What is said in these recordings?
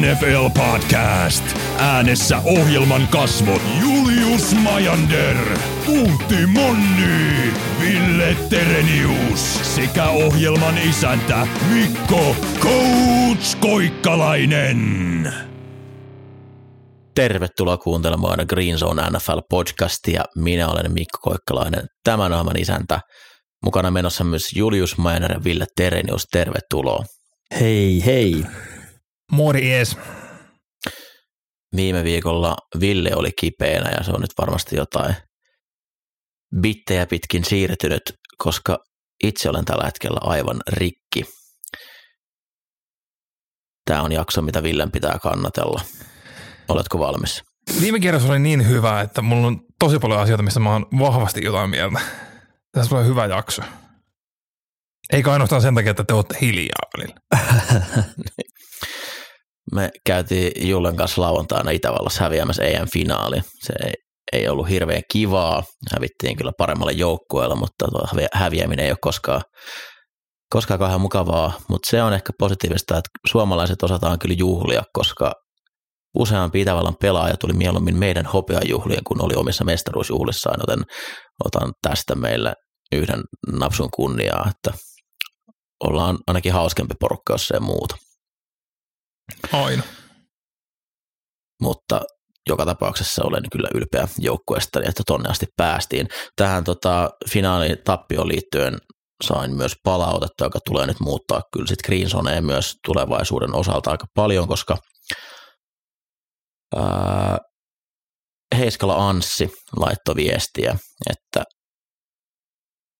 NFL Podcast. Äänessä ohjelman kasvot Julius Majander, Tuutti Monni, Ville Terenius sekä ohjelman isäntä Mikko Koikkalainen. Tervetuloa kuuntelemaan Green Zone NFL Podcastia. Minä olen Mikko Koikkalainen, tämän aaman isäntä. Mukana menossa myös Julius Majander ja Ville Terenius. Tervetuloa. Hei, hei. Morjes. Viime viikolla Ville oli kipeänä ja se on nyt varmasti jotain bittejä pitkin siirtynyt, koska itse olen tällä hetkellä aivan rikki. Tämä on jakso, mitä Villen pitää kannatella. Oletko valmis? Viime kierros oli niin hyvä, että mulla on tosi paljon asioita, missä mä oon vahvasti jotain mieltä. Tässä on hyvä jakso. Eikä ainoastaan sen takia, että te olette hiljaa välillä. Me käytiin Jullen kanssa lauantaina Itävallassa häviämässä EM-finaali. Se ei ollut hirveän kivaa. Hävittiin kyllä paremmalla joukkueella, mutta häviäminen ei ole koskaan kauhean mukavaa. Mutta se on ehkä positiivista, että suomalaiset osataan kyllä juhlia, koska useampi Itävallan pelaaja tuli mieluummin meidän hopeajuhlien, kun oli omissa mestaruusjuhlissaan, joten otan tästä meille yhden napsun kunniaa, että ollaan ainakin hauskempi porukka, jos ei muuta. Aina. Mutta joka tapauksessa olen kyllä ylpeä joukkueestani, että tonne asti päästiin. Tähän finaalitappioon liittyen sain myös palautetta, joka tulee nyt muuttaa kyllä sitten Green Zoneen myös tulevaisuuden osalta aika paljon, koska Heiskala Anssi laittoi viestiä, että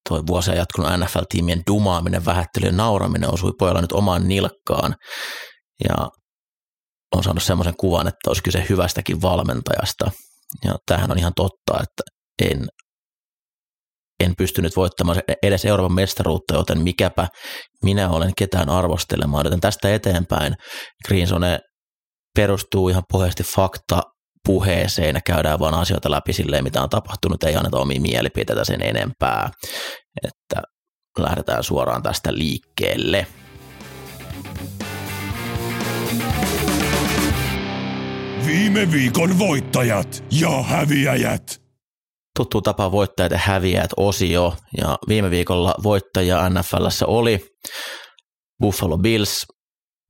toi vuosia jatkunut NFL-tiimien dumaaminen, vähättely ja nauraminen osui pojalla nyt omaan nilkkaan ja on saanut semmoisen kuvan, että olisi kyse hyvästäkin valmentajasta ja tämähän on ihan totta, että en pystynyt voittamaan edes Euroopan mestaruutta, joten mikäpä minä olen ketään arvostelemaan, joten tästä eteenpäin Green Zone perustuu ihan pohjasti faktapuheeseen ja käydään vaan asioita läpi silleen, mitä on tapahtunut, ei anneta omia mielipiteitä sen enempää, että lähdetään suoraan tästä liikkeelle. Viime viikon voittajat ja häviäjät. Tuttuun tapaan voittajat ja häviäjät osio, ja viime viikolla voittaja NFL:ssä oli Buffalo Bills,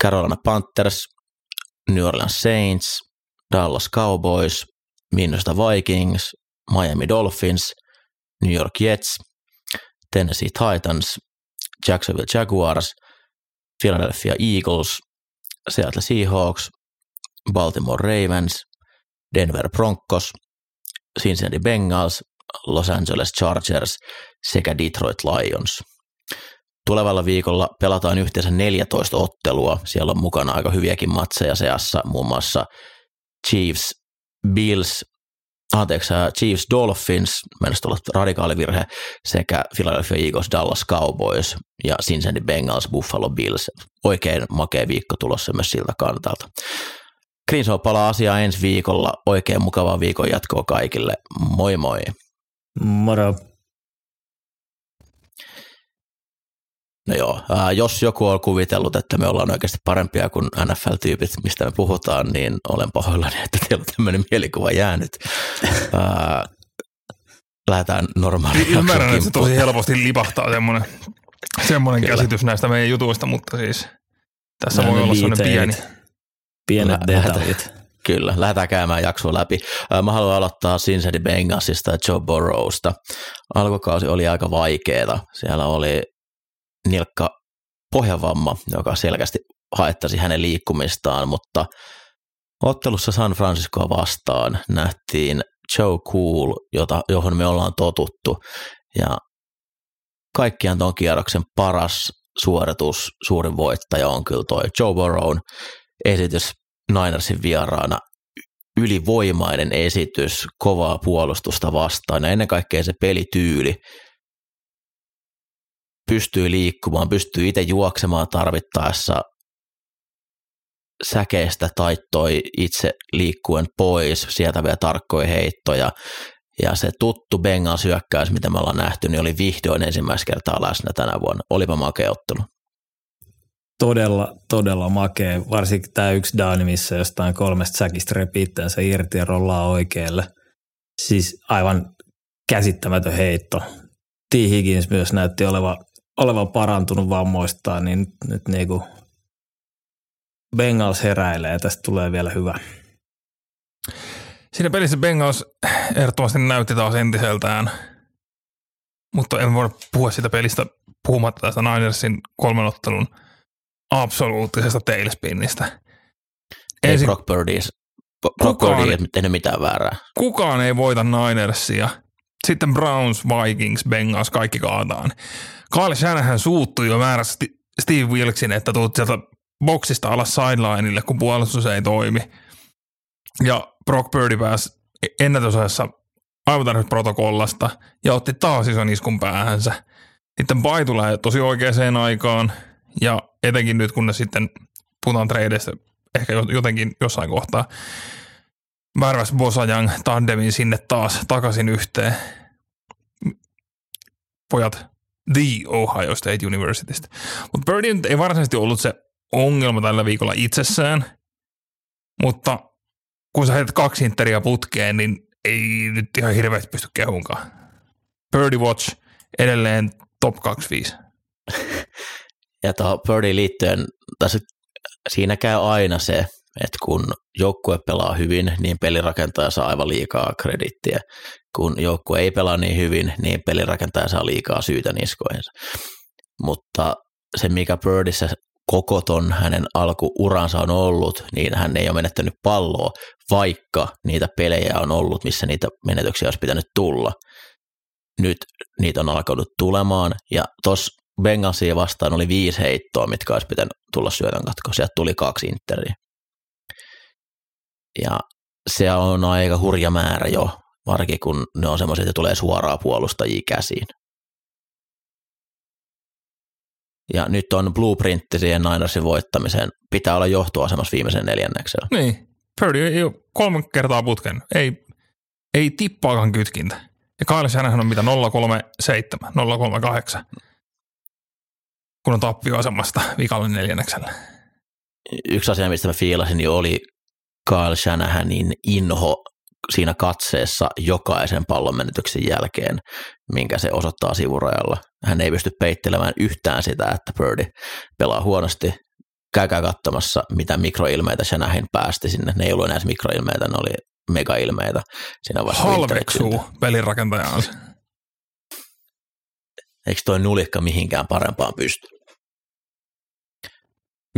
Carolina Panthers, New Orleans Saints, Dallas Cowboys, Minnesota Vikings, Miami Dolphins, New York Jets, Tennessee Titans, Jacksonville Jaguars, Philadelphia Eagles, Seattle Seahawks, Baltimore Ravens, Denver Broncos, Cincinnati Bengals, Los Angeles Chargers sekä Detroit Lions. Tulevalla viikolla pelataan yhteensä 14 ottelua. Siellä on mukana aika hyviäkin matseja seassa, muun muassa Chiefs Dolphins, mennessä tulla radikaalivirhe, sekä Philadelphia Eagles, Dallas Cowboys ja Cincinnati Bengals, Buffalo Bills. Oikein makea viikko tulossa myös siltä kantalta. Green Zone palaa asiaa ensi viikolla. Oikein mukavaa viikon jatkoa kaikille. Moi moi. Moro. No joo, jos joku on kuvitellut, että me ollaan oikeasti parempia kuin NFL-tyypit, mistä me puhutaan, niin olen pahoillani, että teillä on tämmöinen mielikuva jäänyt. Lähdetään normaaliin. Ymmärrän, että se tosi helposti lipahtaa semmoinen käsitys näistä meidän jutuista, mutta siis tässä näin voi olla semmoinen pienet detaljit. Kyllä, lähdetään käymään jaksoa läpi. Mä haluan aloittaa Cincinnati Bengalsista ja Joe Burrowsta. Alkukausi oli aika vaikeeta. Siellä oli nilkkapohjavamma, joka selkeästi haittasi hänen liikkumistaan, mutta ottelussa San Franciscoa vastaan nähtiin Joe Cool, johon me ollaan totuttu, ja kaikkiaan tuon kierroksen paras suoritus, suurin voittaja on kyllä toi Joe Burrown esitys Ninersin vieraana, ylivoimainen esitys kovaa puolustusta vastaan, ja ennen kaikkea se pelityyli, pystyy liikkumaan, pystyy itse juoksemaan tarvittaessa säkeistä, taittoi itse liikkuen pois, sieltä vielä tarkkoja heittoja. Ja se tuttu Bengals hyökkäys, mitä me ollaan nähty, niin oli vihdoin ensimmäistä kertaa läsnä tänä vuonna. Olipa makea ottelu. todella makea, varsinkin tämä yksi down, missä jostain 3 säkistä repiittänsä irti ja rollaa oikealle. Siis aivan käsittämätön heitto. T. Higgins myös näytti olevan parantunut vammoistaan, niin nyt niinku Bengals heräilee, tästä tulee vielä hyvä. Siinä pelissä Bengals ehdottomasti näytti taas entiseltään, mutta en voi puhua siitä pelistä puhumatta tästä Ninersin 3. ottelun absoluuttisesta tailspinnistä. Ei Brock Purdy ei tehnyt mitään väärää. Kukaan ei voita Ninersia. Sitten Browns, Vikings, Bengals, kaikki kaataan. Kyle Shanahan suuttui jo määrästi Steve Wilksin, että tuut sieltä boksista alas sidelineille, kun puolustus ei toimi. Ja Brock Purdy pääsi ennätysajassa aivotarvitset protokollasta ja otti taas ison iskun päähänsä. Sitten Bai tulee tosi oikeaan aikaan ja etenkin nyt, kun ne sitten puhutaan tradeista ehkä jotenkin jossain kohtaa, värväs Bosajang tandemin sinne taas takaisin yhteen. Pojat The Ohio State Universitystä. Mutta Purdy ei varsinaisesti ollut se ongelma tällä viikolla itsessään, mutta kun sä heität 2 interiä putkeen, niin ei nyt ihan hirveästi pysty kehunkaan. Purdy Watch edelleen top 25. Ja tuohon Purdyin liittyen, tässä, siinä käy aina se, että kun joukkue pelaa hyvin, niin pelirakentaja saa aivan liikaa krediittiä. Kun joukkue ei pelaa niin hyvin, niin pelirakentaja saa liikaa syytä niskoihinsa. Mutta se, mikä Purdyssä koko ton hänen alkuuransa on ollut, niin hän ei ole menettänyt palloa, vaikka niitä pelejä on ollut, missä niitä menetyksiä olisi pitänyt tulla. Nyt niitä on alkanut tulemaan, ja tuossa Bengalsia vastaan oli 5 heittoa, mitkä olisi pitänyt tulla syötön katkoon. Sieltä tuli 2 interiä. Ja se on aika hurja määrä jo, varsinkin kun ne on semmoisia, että tulee suoraan puolustajia käsiin. Ja nyt on blueprintti siihen Ninersin voittamiseen. Pitää olla johtoasemassa viimeisen 4. Niin. Purdy ei ole 3 kertaa putken. Ei tippaakaan kytkintä. Ja Kyle Shanahan on mitä 037, 038. Kun on tappioasemasta viikalle 4. Yksi asia, mistä mä fiilasin, niin oli Kyle Shanahanin inho siinä katseessa jokaisen pallonmenetyksen jälkeen, minkä se osoittaa sivurajalla. Hän ei pysty peittelemään yhtään sitä, että Purdy pelaa huonosti. Käykää katsomassa, mitä mikroilmeitä Shanahan päästi sinne. Ne ei ollut enää mikroilmeitä, ne oli megailmeitä. Halveksuu pelirakentajaan. Eikö toi nulikka mihinkään parempaan pysty?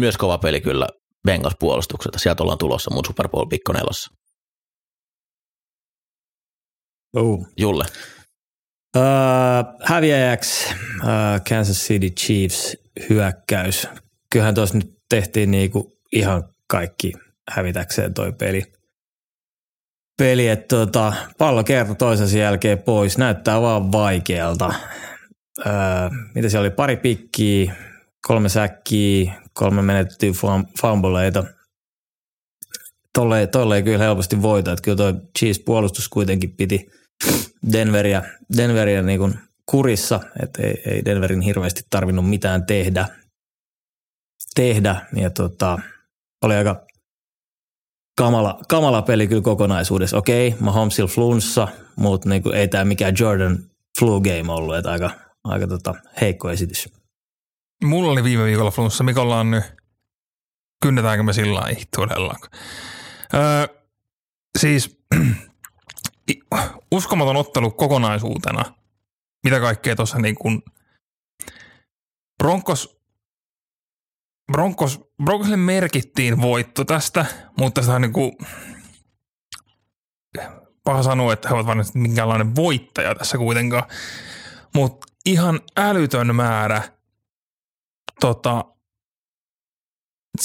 Myös kova peli kyllä Bengals puolustukselta. Sieltä ollaan tulossa mun Super Bowl pikkonelossa. Julle. Häviäjäksi Kansas City Chiefs hyökkäys. Kyllähän tuossa nyt tehtiin niinku ihan kaikki hävitäkseen toi peli että pallo kerta toisensa jälkeen pois. Näyttää vaan vaikealta. Mitä siellä oli? 2 pikkiä, 3 säkkiä, 3 menetettyä fumbleita. Tolle ei kyllä helposti voita. Että kyllä toi Chiefs-puolustus kuitenkin piti Denveria niin kuin kurissa, että ei Denverin hirveästi tarvinnut mitään tehdä. Ja oli aika kamala peli kyllä kokonaisuudessa. Okei, Mahomesilla flunssa, mutta niin kuin ei tämä mikään Jordan flu game ollut, että aika heikko esitys. Mulla oli viime viikolla flunssa, Mikolla on nyt. Kynnetäänkö me sillä lailla? Todellakaan. Siis uskomaton ottelu kokonaisuutena, mitä kaikkea tuossa niin kuin Broncosille merkittiin voitto tästä, mutta sitä on niin kuin paha sanoa, että he ovat varmasti minkäänlainen voittaja tässä kuitenkaan, mutta ihan älytön määrä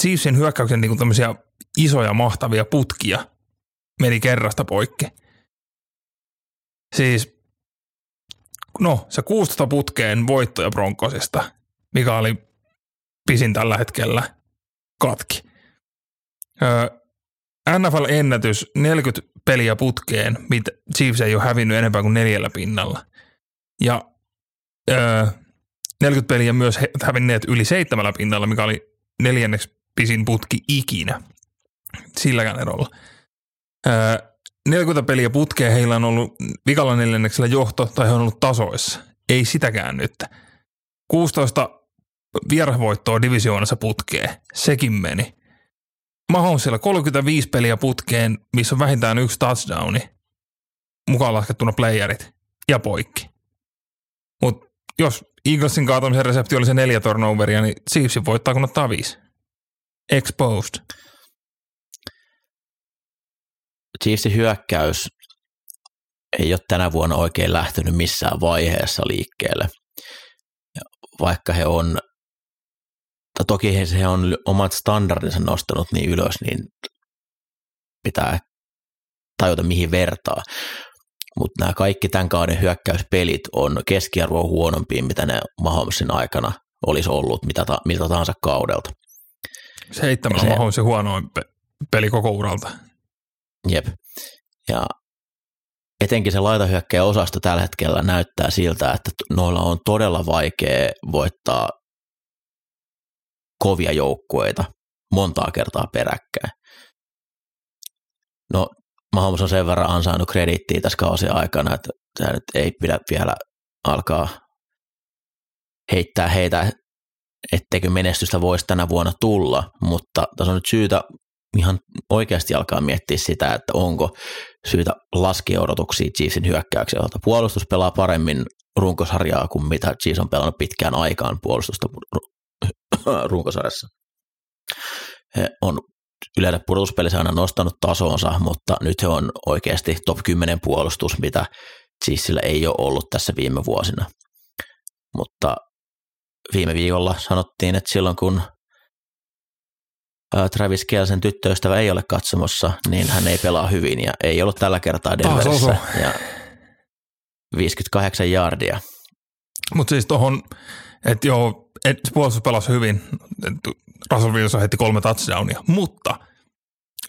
Chiefsin hyökkäyksen niin kuin tämmöisiä isoja, mahtavia putkia meni kerrasta poikki. Siis, se 16 putkeen voittoja Broncosista, mikä oli pisin tällä hetkellä katki. NFL-ennätys 40 peliä putkeen, mitä Chiefs ei ole hävinnyt enempää kuin 4 pinnalla. Ja 40 peliä myös hävinneet yli 7 pinnalla, mikä oli neljänneksi pisin putki ikinä silläkään erolla. 40 peliä putkea heillä on ollut vikalla neljänneksellä johto tai he on ollut tasoissa. Ei sitäkään nyt. 16 vierasvoittoa divisioonassa putkeen. Sekin meni. Mahomesilla 35 peliä putkeen, missä on vähintään yksi touchdowni, mukaan laskettuna playerit ja poikki. Mutta jos Eaglesin kaatamisen resepti oli se 4 turnoveria, niin Chiefsin voittaa kun ottaa 5. Exposed. Chiefsin hyökkäys ei ole tänä vuonna oikein lähtenyt missään vaiheessa liikkeelle. Vaikka he on, toki he on omat standardinsa nostanut niin ylös, niin pitää tajuta mihin vertaa. Mutta nämä kaikki tämän kauden hyökkäyspelit on keskiarvoa huonompia, mitä ne Mahomesin aikana olisi ollut, mitä tahansa kaudelta. 7 on Mahomesin huonoin peli koko uralta. Jep. Ja etenkin se laitahyökkäjä osasto tällä hetkellä näyttää siltä, että noilla on todella vaikea voittaa kovia joukkueita montaa kertaa peräkkäin. No, Mahomes on sen verran ansainnut krediittiä tässä kausia aikana, että tämä nyt ei pidä vielä alkaa heittää heitä, etteikö menestystä voisi tänä vuonna tulla, mutta tässä on nyt syytä ihan oikeasti alkaa miettiä sitä, että onko syytä laskea odotuksia Chiefsin hyökkäykseltä. Puolustus pelaa paremmin runkosarjaa kuin mitä Chiefs on pelannut pitkään aikaan puolustusta runkosarjassa. He on yleensä pudotuspelissä aina nostanut tasoonsa, mutta nyt he on oikeasti top 10 puolustus, mitä Chiefsillä ei ole ollut tässä viime vuosina. Mutta viime viikolla sanottiin, että silloin kun Travis Kelsen tyttöystävä ei ole katsomassa, niin hän ei pelaa hyvin ja ei ollut tällä kertaa Denverissä ja 58 yardia. Mutta siis tuohon, että joo, et puolustus pelasi hyvin, Russell Wilson heitti 3 touchdownia, mutta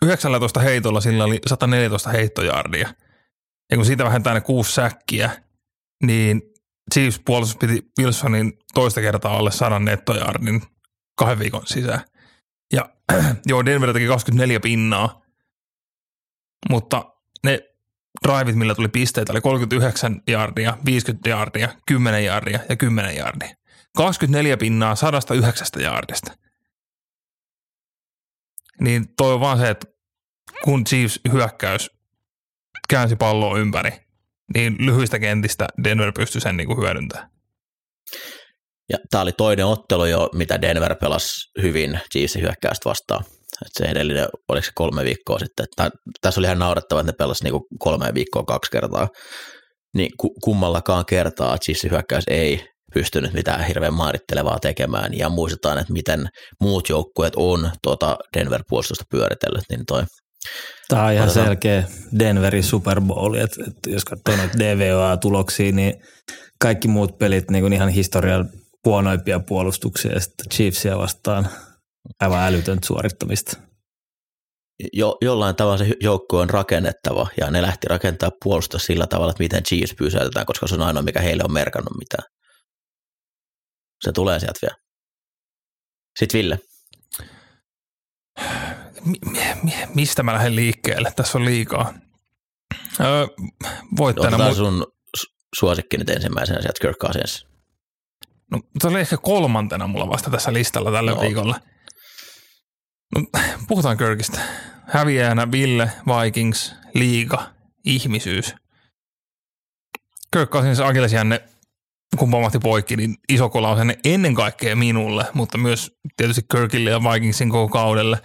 19 heitolla sillä oli 114 heittojardia. Ja kun siitä vähentää ne 6 säkkiä, niin Chiefs puolustus piti Wilsonin toista kertaa alle 100 nettojardin 2 viikon sisään. Ja joo, Denver teki 24 pinnaa, mutta ne driveit, millä tuli pisteitä, oli 39 yardia, 50 yardia, 10 yardia ja 10 yardia. 24 pinnaa 109 yardista. Niin toi on vaan se, että kun Chiefs hyökkäys käänsi palloa ympäri, niin lyhyistä kentistä Denver pystyi sen niinku hyödyntämään. Ja tämä oli toinen ottelu jo, mitä Denver pelasi hyvin Chiefsin hyökkäystä vastaan. Et se edellinen, oliko se 3 viikkoa sitten. Tässä oli ihan naurettava, että ne pelasi niinku 3 viikkoa 2 kertaa. Niin kummallakaan kertaa Chiefsin hyökkäys ei pystynyt mitään hirveän mairittelevaa tekemään. Ja muistetaan, että miten muut joukkueet on Denver-puolustusta pyöritellyt. Niin tämä on ihan selkeä Denverin Super Bowl. Et jos katsoo noita DVOA-tuloksia, niin kaikki muut pelit niin ihan historialla huonoimpia puolustuksia ja sitten Chiefsia vastaan aivan älytöntä suorittamista. Jollain tavalla se joukko on rakennettava ja ne lähti rakentaa puolustusta sillä tavalla, että miten Chiefs pysäytetään, koska se on ainoa, mikä heille on merkannut mitään. Se tulee sieltä vielä. Sitten Ville. Mistä mä lähden liikkeelle? Tässä on liikaa. Otetaan sun suosikki nyt ensimmäisenä sieltä Kirk Cousins. No, se oli ehkä kolmantena mulla vasta tässä listalla tällä viikolla. No, puhutaan Kirkistä. Häviäjänä Ville, Vikings, liiga, ihmisyys. Kirk Cousins akillesjänne, kun pamahti poikki, niin iso kolausenne ennen kaikkea minulle, mutta myös tietysti Kirkille ja Vikingsin koko kaudelle.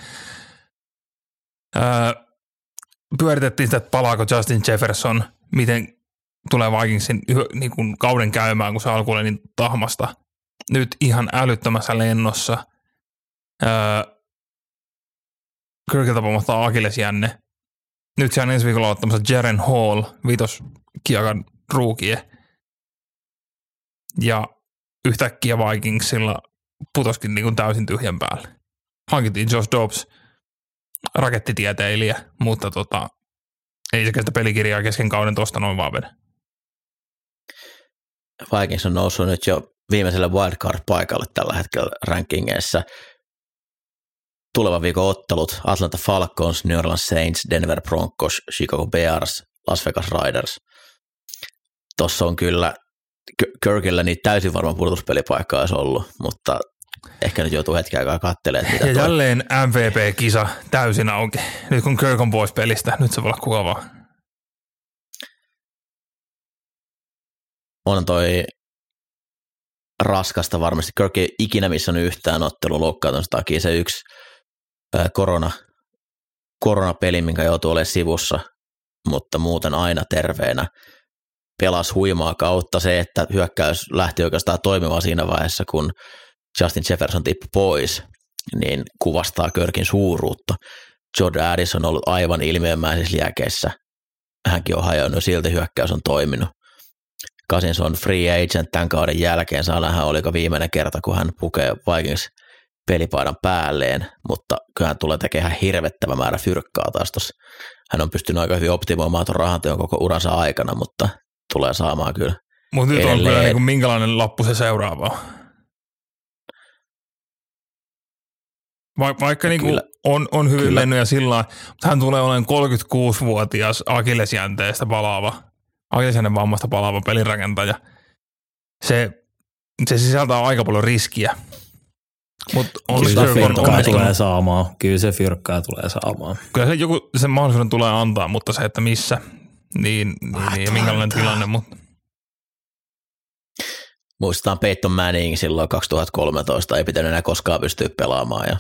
Pyöritettiin sitä, että palaako Justin Jefferson, miten tulee Vikingsin niin kuin kauden käymään, kun se alku oli niin tahmasta. Nyt ihan älyttömässä lennossa. Kirkiltä pamahtaa akillesjänne. Nyt siellä on ensi viikolla ottamassa Jaren Hall, 5-kierroksen rookie. Ja yhtäkkiä Vikingsilla putoskin niin kuin täysin tyhjän päälle. Hankittiin Josh Dobbs, rakettitieteilijä, mutta ei se kestä pelikirjaa kesken kauden tuosta noin vaan vedä. Vikings on noussut nyt jo viimeiselle wildcard-paikalle tällä hetkellä rankingeissa. tulevan viikon ottelut, Atlanta Falcons, New Orleans Saints, Denver Broncos, Chicago Bears, Las Vegas Raiders. Tuossa on kyllä, Kirkillä niitä täysin varmaan pudotuspelipaikkaa olisi ollut, mutta ehkä nyt joutuu hetken aikaa katselemaan. Ja jälleen MVP-kisa täysin auki. Nyt kun Kirk on pois pelistä, nyt se voi olla kuka vaan. On toi raskasta varmasti. Kirk ei ikinä missään yhtään ottelu loukkaantumisen takia. Se yksi koronapeli, minkä joutuu olemaan sivussa, mutta muuten aina terveenä. Pelasi huimaa kautta se, että hyökkäys lähti oikeastaan toimimaan siinä vaiheessa, kun Justin Jefferson tippui pois, niin kuvastaa Kirkin suuruutta. Jordan Addison on ollut aivan ilmiömäisissä liekeissä. Hänkin on hajonnut ja silti hyökkäys on toiminut. Cousins on free agent tämän kauden jälkeen. Saa nähdä, oliko viimeinen kerta, kun hän pukee Vikings pelipaidan päälleen, mutta kyllähän tulee tekemään hirvettävä määrä fyrkkaa taas tossa. Hän on pystynyt aika hyvin optimoimaan tuon rahanteon koko uransa aikana, mutta tulee saamaan kyllä. Mutta nyt on kyllä niin kuin minkälainen lappu se seuraava. Vaikka niin kuin on hyvin kyllä mennyt ja sillä, mutta hän tulee olemaan 36-vuotias akillesjänteestä palaava, akillesjänteen vammasta palaava pelinrakentaja. Se sisältää aika paljon riskiä. Kyllä fyrkkaa tulee saamaan. Kyllä se fyrkkaa tulee saamaan. Kyllä se joku sen mahdollisuuden tulee antaa, mutta se, että missä, niin minkälainen tilanne. Mutta. Muistetaan Peyton Manning silloin 2013, ei pitänyt enää koskaan pystyä pelaamaan ja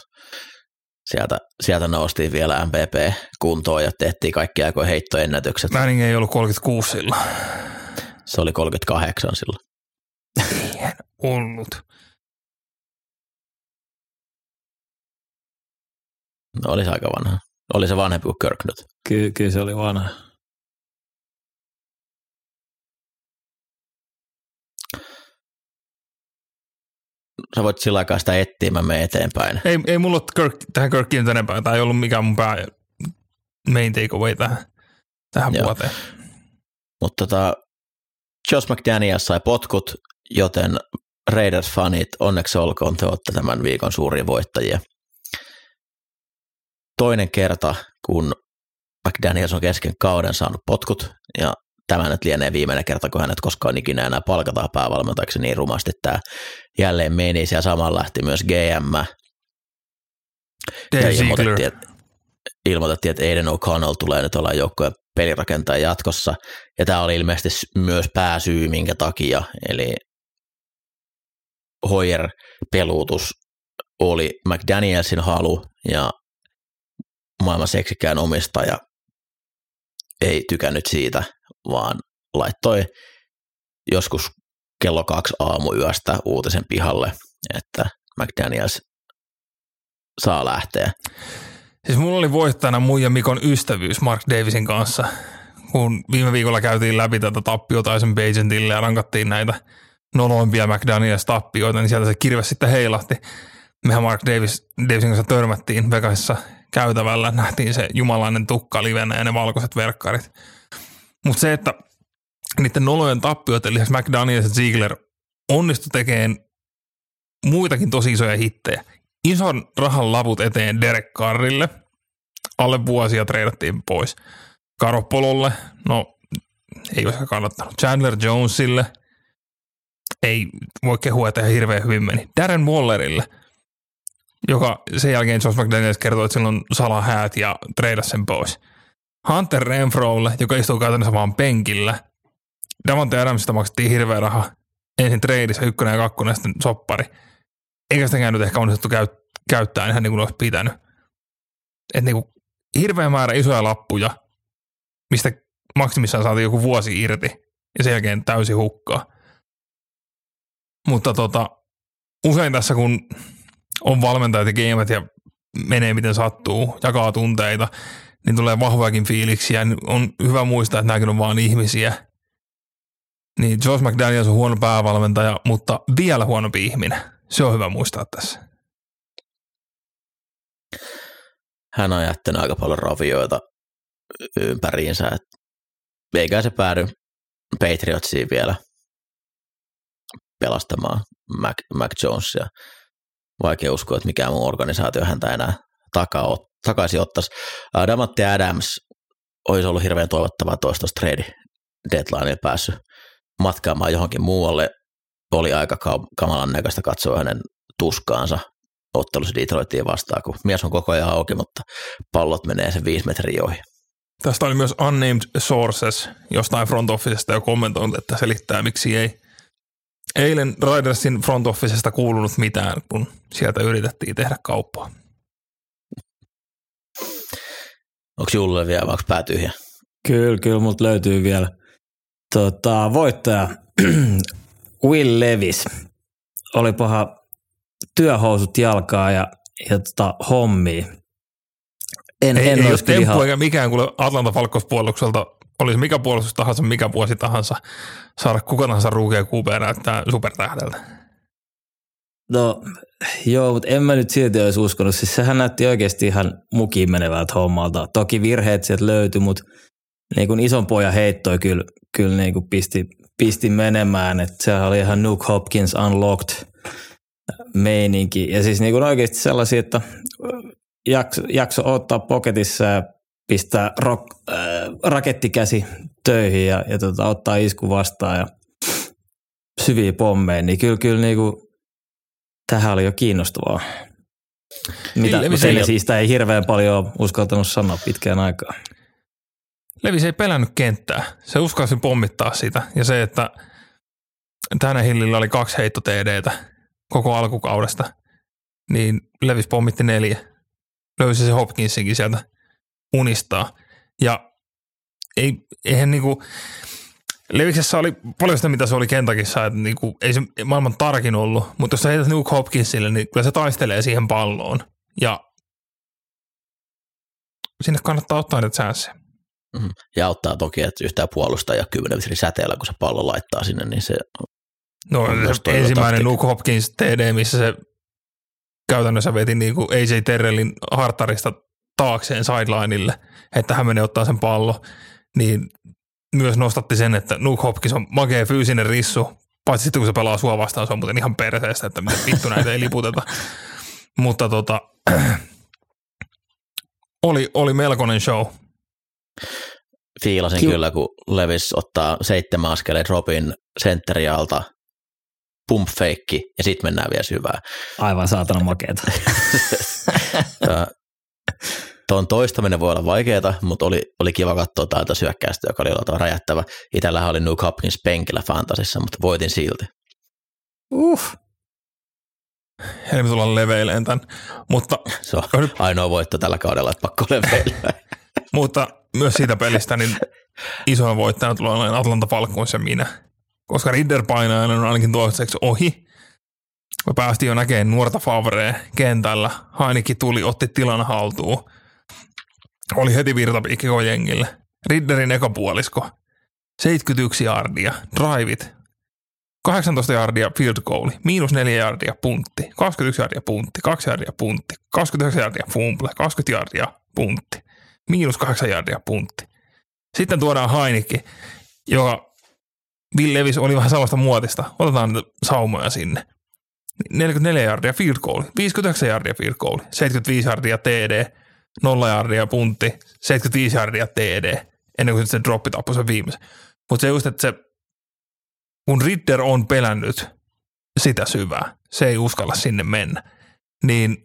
sieltä noustiin vielä MVP-kuntoon ja tehtiin kaikki aikojen heittoennätykset. Manning ei ollut 36 silloin. Se oli 38 silloin. Ei ollut. No, oli se aika vanha. Oli se vanhempi kuin Kirk nyt. Kyllä se oli vanha. Sä voit sillä aikaa sitä etsiä, mä menen eteenpäin. Ei mulla ole tähän Kirkkiin tänäänpäin. Tämä ei ollut mikään mun pää main takeaway tähän vuoteen. Mutta Josh McDaniels sai potkut, joten Raiders-fanit, onneksi olkoon, te olette tämän viikon suuria voittajia. Toinen kerta, kun McDaniels on kesken kauden saanut potkut, ja tämä nyt lienee viimeinen kerta, kun hänet koskaan ikinä enää palkataan päävalmentajaksi, niin rumasti tämä jälleen meni, ja samaan lähti myös GM. Ilmoitettiin, että Aiden O'Connell tulee nyt olla joukkojen pelirakentaja jatkossa, ja tämä oli ilmeisesti myös pääsyy, minkä takia, eli Hoyer-peluutus oli McDanielsin halu, ja maailman seksikään omistaja ei tykännyt siitä, vaan laittoi joskus kello 2 aamuyöstä uutisen pihalle, että McDaniels saa lähteä. Siis mulla oli voittajana mun ja Mikon ystävyys Mark Davisin kanssa, kun viime viikolla käytiin läpi tätä tappiota sen Agentille ja rankattiin näitä noloimpia McDaniels-tappioita, niin sieltä se kirves sitten heilahti. Mehän Mark Davisin kanssa törmättiin Vegasissa käytävällä, nähtiin se jumalainen tukka livenä ja ne valkoiset verkkarit. Mutta se, että niiden nolojen tappiot, eli McDaniels ja Ziegler onnistu tekemään muitakin tosi isoja hittejä. Ison rahan laput eteen Derek Carrille, alle vuosia treidattiin pois. Garoppololle, no ei olisi kannattanut. Chandler Jonesille, ei voi kehua, että ihan hirveän hyvin meni. Darren Wallerille, joka sen jälkeen Josh McDaniels kertoi, että sillä on salahäät ja treidasi sen pois. Hunter Renfrowlle, joka istuu käytännössä vaan penkillä. Davante Adamsista maksettiin hirveä raha. Ensin treidissä ykkönen ja kakkonen, sitten soppari. Eikä sitä käynyt ehkä onnistuttu käyttää ihan niin kuin olisi pitänyt. Että niin kuin hirveä määrä isoja lappuja, mistä maksimissaan saatiin joku vuosi irti ja sen jälkeen täysi hukkaa. Mutta usein tässä kun on valmentajat ja gamet ja menee miten sattuu, jakaa tunteita, niin tulee vahvojakin fiiliksiä. On hyvä muistaa, että nämäkin on vaan ihmisiä. Niin Josh McDaniels on huono päävalmentaja, mutta vielä huonompi ihminen. Se on hyvä muistaa tässä. Hän on jättänyt aika paljon ravioita ympäriinsä. Eikä se päädy Patriotsiin vielä pelastamaan Mac Jonesia. Vaikea uskoa, että mikään muu organisaatio häntä enää takaisin ottaisi. Davante Adams olisi ollut hirveän toivottavaa toistosta trade deadlineen päässyt matkaamaan johonkin muualle. Oli aika kamalan näköistä katsoa hänen tuskaansa ottelussa Detroitiin vastaan, kun mies on koko ajan auki, mutta pallot menee sen 5 metriä ohi. Tästä oli myös unnamed sources jostain front officesta jo kommentoinut, että selittää miksi ei. Eilen Raidersin front officesta kuulunut mitään, kun sieltä yritettiin tehdä kauppaa. Onko Julle vielä, onko pää tyhjä? Kyllä, multa löytyy vielä voittaja Will Levis. Oli paha työhousut jalkaa ja hommia. En jos temppu eikä mikään kuule Atlanta Falcons puolukselta, olisi mikä puolustus tahansa, mikä vuosi tahansa, saada kuka tahansa ruukia QB näyttää supertähdeltä. No joo, mutta en mä nyt silti olisi uskonut. Siis sehän näytti oikeasti ihan mukiin menevältä hommalta. Toki virheet sieltä löytyi, mutta niin kuin ison pojan heittoi kyllä niin kuin pisti menemään. Että sehän oli ihan Nuk Hopkins unlocked meininki. Ja siis niin kuin oikeasti sellaisia, että jakso ottaa poketissa ja pistää rakettikäsi töihin ja ottaa isku vastaan ja syviä pommeja. Niin kyllä niin kuin tähän oli jo kiinnostavaa. Levisistä ei hirveän paljon uskaltanut sanoa pitkään aikaan. Levis ei pelännyt kenttää. Se uskalsi pommittaa sitä. Ja se, että Tannehillillä oli 2 heitto TD:tä koko alkukaudesta, niin Levis pommitti 4. Löysi se Hopkinsinkin sieltä unistaa. Ja eihän niinku... Leviksessä oli paljon sitä, mitä se oli Kentakissa, että niinku, ei se maailman tarkin ollut, mutta jos sä heität Nuk Hopkinsille, niin kyllä se taistelee siihen palloon. Ja sinne kannattaa ottaa niitä chanssejä. Mm-hmm. Ja auttaa toki, että yhtään puolustajaa 10 metrin säteellä, kun se pallo laittaa sinne, niin se... No se ensimmäinen Nuk Hopkins TD, missä se käytännössä veti niinku AJ Terrellin hartarista taakseen sidelineille, että hän menee ottaa sen pallo, niin... Myös nostatti sen, että Nuk Hopkins on makea fyysinen rissu, paitsi sitten kun se pelaa sua vastaan, se on muuten ihan perseestä, että miten vittu näitä ei liputeta. Mutta oli melkoinen show. Fiilasin kyllä, kun Levis ottaa 7 askeleen dropin sentterialta, pump feikki ja sitten mennään vielä syvään. Aivan saatana makeeta. Tuon toistaminen voi olla vaikeaa, mutta oli kiva katsoa täältä syökkäystä, joka oli jollain räjähtävä. Itällähän oli Nuk Hopkins penkillä fantasissa, mutta voitin silti. Helmi tullaan leveilleen tämän. Mutta se on ainoa voitto tällä kaudella, että pakko leveillä. Mutta myös siitä pelistä niin isona voittajana tulee Atlanta Falcons ja minä. Koska Ridder-painajainen on ainakin toistaiseksi ohi. Me päästiin jo näkemään nuorta Favrea kentällä. Heinicke tuli, otti tilan haltuun. Oli heti virtapiikki koko jengille. Ridderin ekapuolisko. 71 yardia. Driveit. 18 yardia field goali. -4 yardia puntti. 21 yardia puntti. 2 yardia puntti. 29 yardia fumble. 20 yardia puntti. -8 yardia puntti. Sitten tuodaan Heinicke, joka Will Levis oli vähän samasta muotista. Otetaan niitä saumoja sinne. 44 yardia field goali. 59 yardia field goali. 75 yardia TD. 0 yardia puntti, 75 yardia TD, ennen kuin se droppi tappoi sen viimeisen. Mutta se just, että se, kun Ridder on pelännyt sitä syvää, se ei uskalla sinne mennä, niin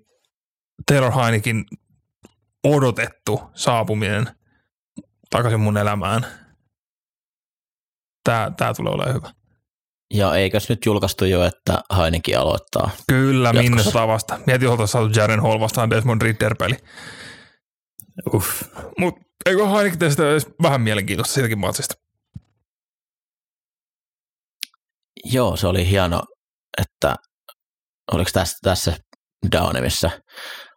Taylor Heinikin odotettu saapuminen takaisin mun elämään, tää tulee olemaan hyvä. Ja eikös nyt julkaistu jo, että Heinicke aloittaa? Kyllä, jatkossa. Minnesota vasta. Mietin, jos oltaisiin saatu Jaren Hall vastaan Desmond Ridder-peli. Mutta eikö Heinicke tee sitä edes vähän mielenkiintoista siitäkin matsista? Joo, se oli hieno, että oliko tässä Downemissä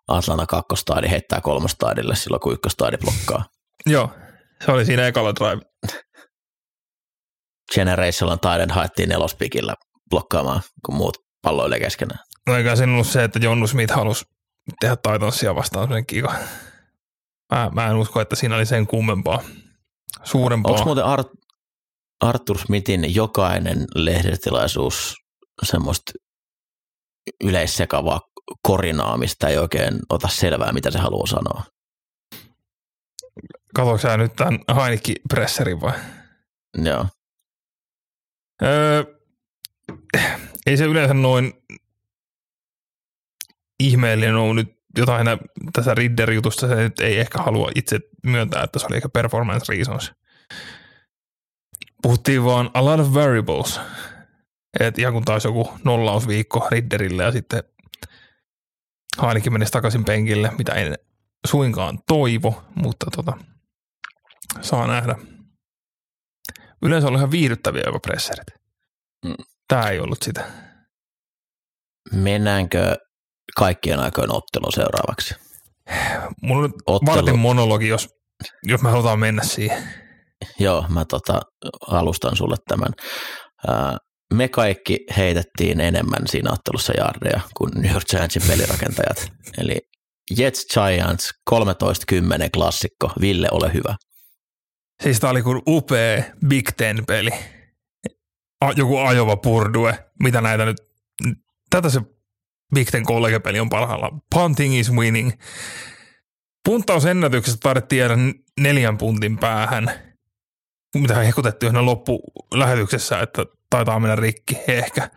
Atlanta 2-staadi heittää 3-staadille silloin, kun 1-staadi blokkaa. Joo, se oli siinä ekalla drive. Generationalan taiden haettiin 4. pikillä blokkaamaan, kun muut palloilee keskenään. No eikä siinä ollut se, että Jonnu Smith halusi tehdä Titanssia vastaan semmoinen kiko. Mä en usko, että siinä oli sen kummempaa, suurempaa. Onko muuten Arthur Smithin jokainen lehdetilaisuus semmoista yleissekavaa korinaamista, ei oikein ota selvää, mitä se haluaa sanoa. Katsoinko sä nyt tämän Heinicke-presserin vai? Joo. Ei se yleensä noin ihmeellinen ole nyt jotain tässä Ridder-jutusta, se nyt ei ehkä halua itse myöntää, että se oli ehkä performance reasons. Puhuttiin vaan a lot of variables. Et ihan kun taisi joku nollausviikko Ridderille ja sitten Heinicke menisi takaisin penkille, mitä en suinkaan toivo, mutta saa nähdä. Yleensä on ihan viihdyttäviä jopa presserit. Tää ei ollut sitä. Mennäänkö kaikkien aikojen ottelun seuraavaksi? Mulla on vartin monologi, jos me halutaan mennä siihen. Joo, mä alustan sulle tämän. Me kaikki heitettiin enemmän siinä ottelussa jaardeja kuin New York Giantsin pelirakentajat. Eli Jets Giants 13-10 klassikko. Ville, ole hyvä. Siis tää oli kuin upea Big Ten-peli. Joku ajova purdue. Mitä näitä nyt? Tätä se Big Ten kollegepeli on parhaillaan. Punting is winning. Puntausennätyksestä tarvittiin jäädä 4 puntin päähän. Mitä hehkutettiin yhdessä loppulähetyksessä, että taitaa mennä rikki, ehkä.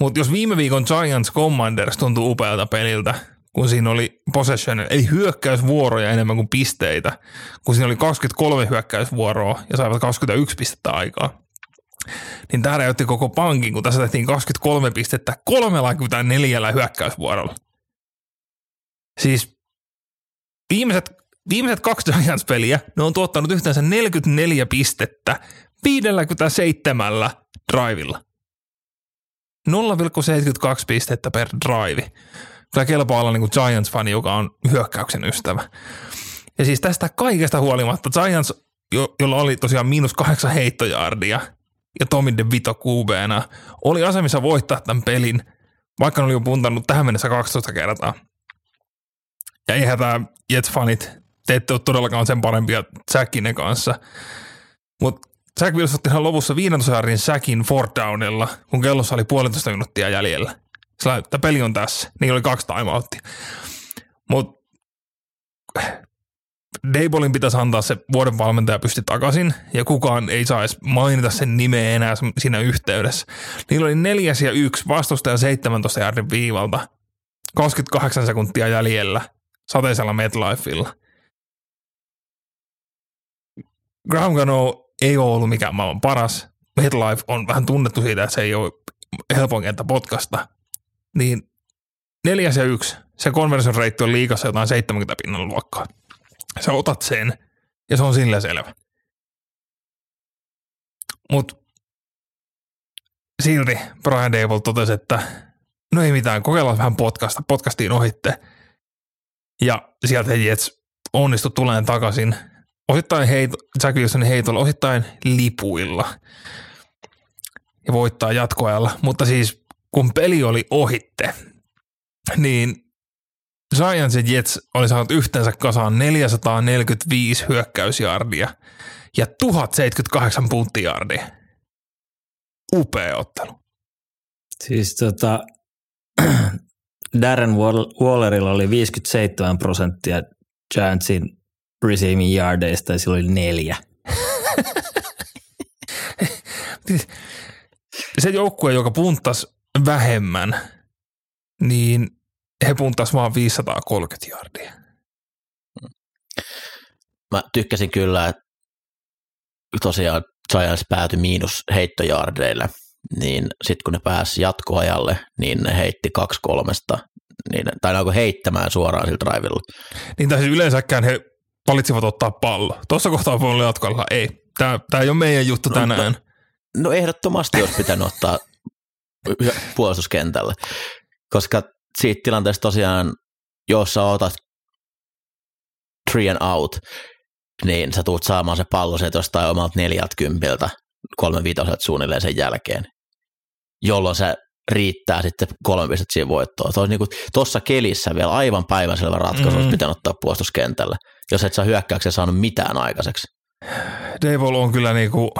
Mutta jos viime viikon Giants Commanders tuntui upealta peliltä, kun siinä oli possession, eli hyökkäysvuoroja enemmän kuin pisteitä, kun siinä oli 23 hyökkäysvuoroa ja saivat 21 pistettä aikaa, niin tämä räjäytti koko pankin, kun tässä tehtiin 23 pistettä 34 hyökkäysvuorolla. Siis viimeiset 2 Giants-peliä, ne on tuottanut yhteensä 44 pistettä 57 drivilla. 0,72 pistettä per drive. Kyllä kelpaa olla niin kuin Giants-fani, joka on hyökkäyksen ystävä. Ja siis tästä kaikesta huolimatta Giants, jolla oli tosiaan -8 heittojaardia ja Tommy DeVito QB:nä, oli asemissa voittaa tämän pelin, vaikka ne oli jo puntannut tähän mennessä 12 kertaa. Ja eihän tämä Jets-fanit, te ette ole todellakaan sen parempia Zackin kanssa. Mutta Zach Wilson otti ihan lopussa 15 jaardin Zackin fourth downilla, kun kellossa oli 1,5 minuuttia jäljellä. Sillä tämä peli on tässä. Niin oli 2 timeouttia. Mutta Daybolin pitäisi antaa se vuoden valmentaja pysti takaisin, ja kukaan ei saa edes mainita sen nimeä enää siinä yhteydessä. Niillä oli 4 ja 1 vastustaja 17 jaardin viivalta, 28 sekuntia jäljellä, sateisella MetLifella. Graham Gano ei ole ollut mikään maailman paras. MetLife on vähän tunnettu siitä, että se ei ole helpoin kenttä potkasta. Niin 4 ja 1, se conversion rate on liigassa jotain 70% luokkaa. Sä otat sen, ja se on sillä selvä. Mut silti Brian Daboll totesi, että no ei mitään, kokeillaan vähän podcasta. Podcastiin ohitte. Ja sieltä Jets onnistu tuleen takaisin. Osittain Jack Wilsonin heitolla, osittain lipuilla. Ja voittaa jatkoajalla. Mutta siis kun peli oli ohitte, niin Giants ja Jets oli saanut yhteensä kasaan 445 hyökkäysjaardia ja 1078 punttijaardia. Upea ottelu. Siis Darren Wallerilla oli 57% Giantsin receiving yardeista ja sillä oli 4. Se joukkue, joka punttasi vähemmän, niin he punttasi vaan 530 yardia. Mä tykkäsin kyllä, että tosiaan Giants päätyi -heittojaardeille. Niin sitten kun ne pääsi jatkoajalle, niin ne heitti 2 3, niin, tai ne alkoi heittämään suoraan sillä drivella. Niin tai siis yleensäkään he valitsivat ottaa pallo. Tuossa kohtaa voi olla jatkoajalla, ei. Tämä ei ole meidän juttu tänään. No ehdottomasti olisi pitänyt ottaa puolustuskentälle, koska siitä tilanteessa tosiaan, jos sä otat 3 and out, niin sä tuut saamaan se pallo sieltä jostain omalta 40 3-5 suunnilleen sen jälkeen, jolloin se riittää sitten 3 pistettä siihen voittoon. Se olisi niin kuin tuossa kelissä vielä aivan päivänselvä ratkaisu, olisi pitänyt ottaa puolustuskentälle, jos et saa hyökkäyksiä saanut mitään aikaiseksi. Deivol on kyllä niin kuin,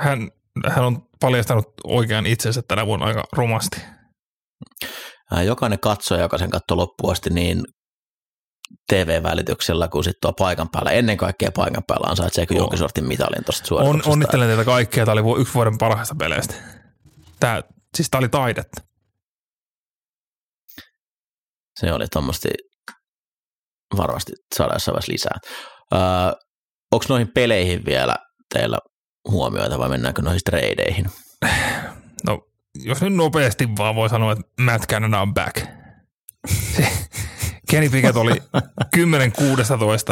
hän on paljastanut oikean itsensä tänä vuonna aika rumasti. jokainen katsoja, joka sen katsoi loppuun asti, niin TV-välityksellä kuin sitten tuo paikan päällä. Ennen kaikkea paikan päällä ansaitsee kyllä jonkin sortin mitalin tuosta suorituksesta. Onnittelen teitä kaikkea. Tämä oli yksi vuoden parhaista peleistä. Siis tämä oli taidetta. Se oli tuommoisesti varmasti saadaan vaiheessa lisää. Onko noihin peleihin vielä teillä huomioita vai mennäänkö noihin treideihin? No, jos nyt nopeasti vaan voi sanoa, että Matt Canada on back. Kenny Pickett oli 10-16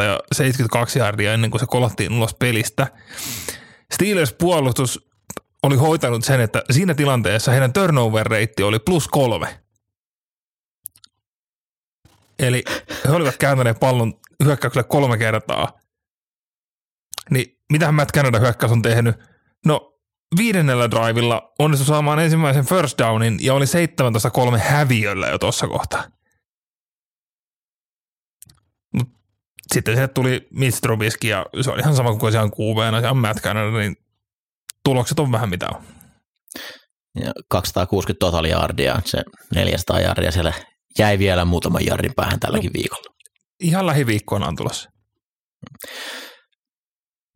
ja 72 yardia ennen kuin se kolahtiin ulos pelistä. Steelers puolustus oli hoitanut sen, että siinä tilanteessa heidän turnover-reitti oli +3. Eli he olivat kääntäneet pallon hyökkäykselle 3 kertaa. Niin mitähän Matt Canada hyökkäys on tehnyt? No 5. drivilla onnistui saamaan ensimmäisen first downin ja oli 17-3 häviöllä jo tuossa kohtaa. Mut sitten se tuli Mitch Trubisky ja se on ihan sama kuin se on QB:nä, se on Matt Canada, niin tulokset on vähän mitä on. Ja 260 total yardia, se 400 yardia siellä jäi vielä muutaman jarrin päähän tälläkin viikolla. Ihan lähiviikkoina on tulossa.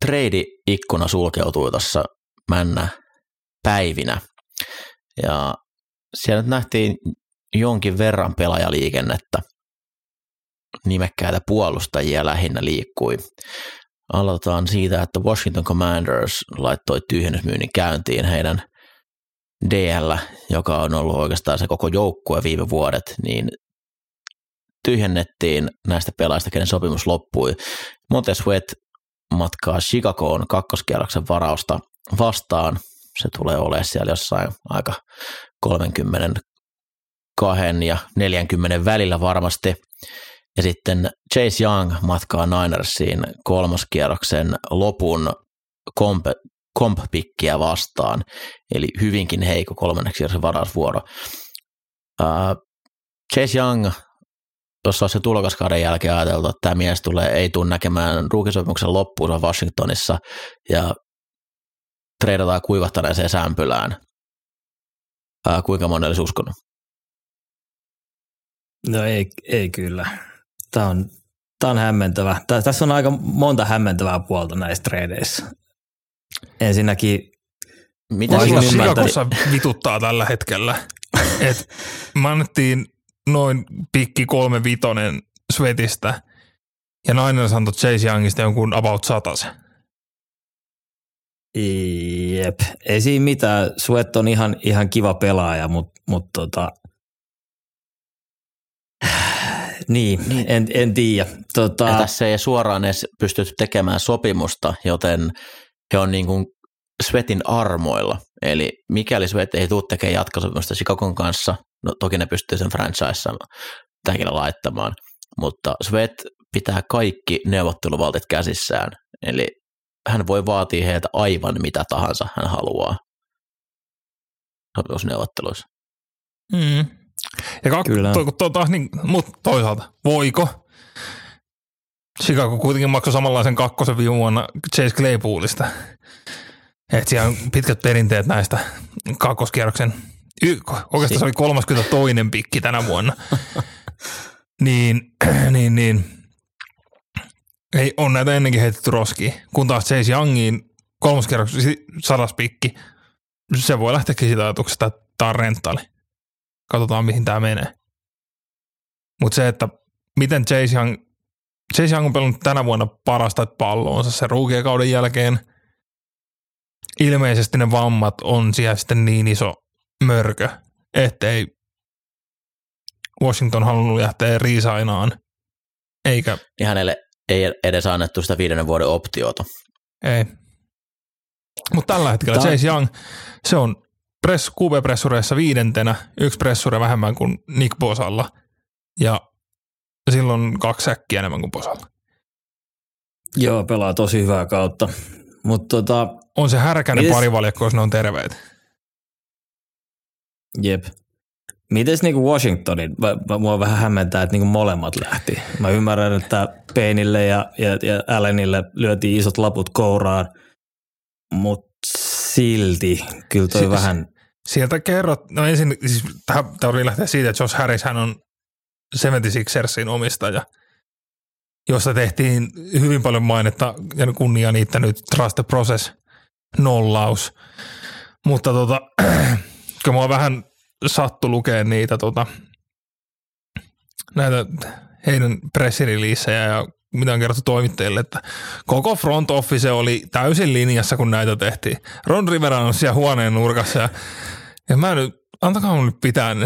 Trade-ikkuna sulkeutui tuossa männä päivinä. Ja siellä nyt nähtiin jonkin verran pelaajaliikennettä. Nimekkäitä puolustajia lähinnä liikkui. Aloitetaan siitä, että Washington Commanders laittoi tyhjennysmyynnin käyntiin heidän DL, joka on ollut oikeastaan se koko joukkue viime vuodet, niin tyhjennettiin näistä pelaajista, kenen sopimus loppui. Montez Sweat matkaa Chicagoon kakkoskierroksen varausta vastaan. Se tulee olemaan siellä jossain aika 32 ja 40 välillä varmasti. Ja sitten Chase Young matkaa Ninersiin kolmoskierroksen lopun komppikkiä vastaan, eli hyvinkin heikko kolmanneksi järjestelmän varausvuoro. Chase Young, jos olisi se tulokaskauden jälkeen ajateltu, että tämä mies ei tule näkemään ruukisopimuksen loppuun Washingtonissa ja treidataan kuivahtaneeseen sämpylään. Kuinka moni olisi uskonut? No ei kyllä. Tämä on hämmentävä. Tässä on aika monta hämmentävää puolta näissä treideissä. Ensinnäkin Chicagossa vituttaa tällä hetkellä. Et me annettiin noin pikki 3-5 Sweatistä ja Niners antoi Chase Youngista jonkun about 100. Jep, ei siinä mitään. Sweat on ihan kiva pelaaja, mutta Niin. En tiedä. Ja tässä ei suoraan edes pystytty tekemään sopimusta, joten he on niin kuin Sweatin armoilla. Eli mikäli Sweat ei tule tekemään jatkosopimusta Chicagon kanssa, no toki ne pystyy sen franchise-tähänkin laittamaan, mutta Sweat pitää kaikki neuvotteluvaltit käsissään. Eli hän voi vaatia heiltä aivan mitä tahansa hän haluaa sopimusneuvotteluissa. Mm. Ja mutta toisaalta, voiko? Chicago kuitenkin maksoi samanlaisen kakkosen viime vuonna Chase Claypoolista. Et siellä on pitkät perinteet näistä kakkoskierroksen. Oikeastaan se oli 32. pikki tänä vuonna. niin. Ei on näitä ennenkin heitetty roskiin. Kun taas Chase Youngiin kolmoskierroksen 100. pikki, se voi lähteäkin siitä ajatuksesta, että tämä on rentaali. Katsotaan, mihin tämä menee. Mutta se, että miten Chase Young on pelannut tänä vuonna parasta palloonsa sen ruukiekauden jälkeen. Ilmeisesti ne vammat on siellä sitten niin iso mörkö, ettei Washington halunnut lähteä riisainaan. Eikä. Ja hänelle ei edes annettu sitä 5. vuoden optiota. Ei. Mutta tällä hetkellä Chase Young, se on QB-pressureissa 5. 1 pressure vähemmän kuin Nick Bosalla ja silloin 2 säkkiä enemmän kuin Bosalla. Joo, pelaa tosi hyvää kautta. Mut on se härkäinen parivaljakko, jos ne on terveet. Jep. Mites niinku Washingtonin? Mua vähän hämmentää, että niinku molemmat lähti. Mä ymmärrän, että Payneille ja Allenille lyötiin isot laput kouraan, mutta silti, kyllä toi vähän Sieltä kerrot, no ensin, siis tämä oli lähteä siitä, että Josh Harris, hän on 76ersin omistaja, josta tehtiin hyvin paljon mainetta ja kunnia niitä nyt Trust the Process -nollaus. Mutta kun mua vähän sattu lukea niitä näitä heidän pressireleasejä ja mitä on kerrottu toimittajille, että koko front office oli täysin linjassa, kun näitä tehtiin. Ron Rivera on siellä huoneen nurkassa ja mä nyt, antakaa mun nyt pitää,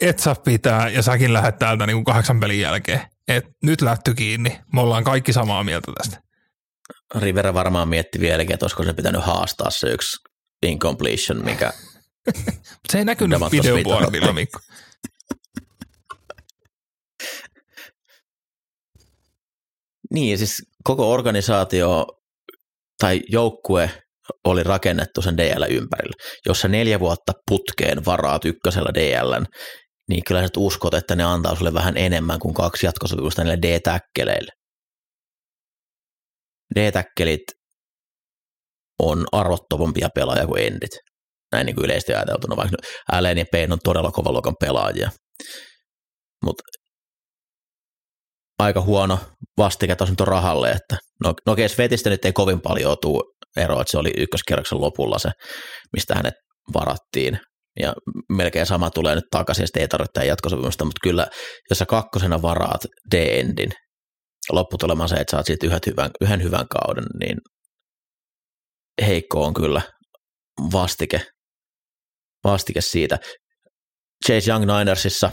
et saa pitää ja säkin lähdet täältä niin kuin 8 pelin jälkeen. Et nyt lähty kiinni, me ollaan kaikki samaa mieltä tästä. Rivera varmaan mietti vieläkin, että olisiko se pitänyt haastaa se yksi incompletion, mikä... Se ei näkynyt videopuolella, Mikko. Niin, siis koko organisaatio tai joukkue oli rakennettu sen DL ympärillä. Jos sä 4 vuotta putkeen varaat ykkösellä DL:n, niin kyllä sä uskot, että ne antaa sulle vähän enemmän kuin 2 jatkosopimusta niille D-täkkeleille. D-täkkelit on arvottavampia pelaajia kuin endit. Näin niin kuin yleisesti ajateltuna, vaikka Allen ja Payne on todella kovan luokan pelaajia. Mutta aika huono vastike taas nyt on rahalle, että no okei, Svetistä nyt ei kovin paljon tuu eroa, että se oli ykköskierroksen lopulla se, mistä hänet varattiin. Ja melkein sama tulee nyt takaisin, sitten ei tarvitse jatkosopimusta, mutta kyllä, jos sä 2. varaat D-endin, lopputulemaan se, että saat siitä yhden hyvän kauden, niin heikko on kyllä vastike siitä. Chase Young Ninersissa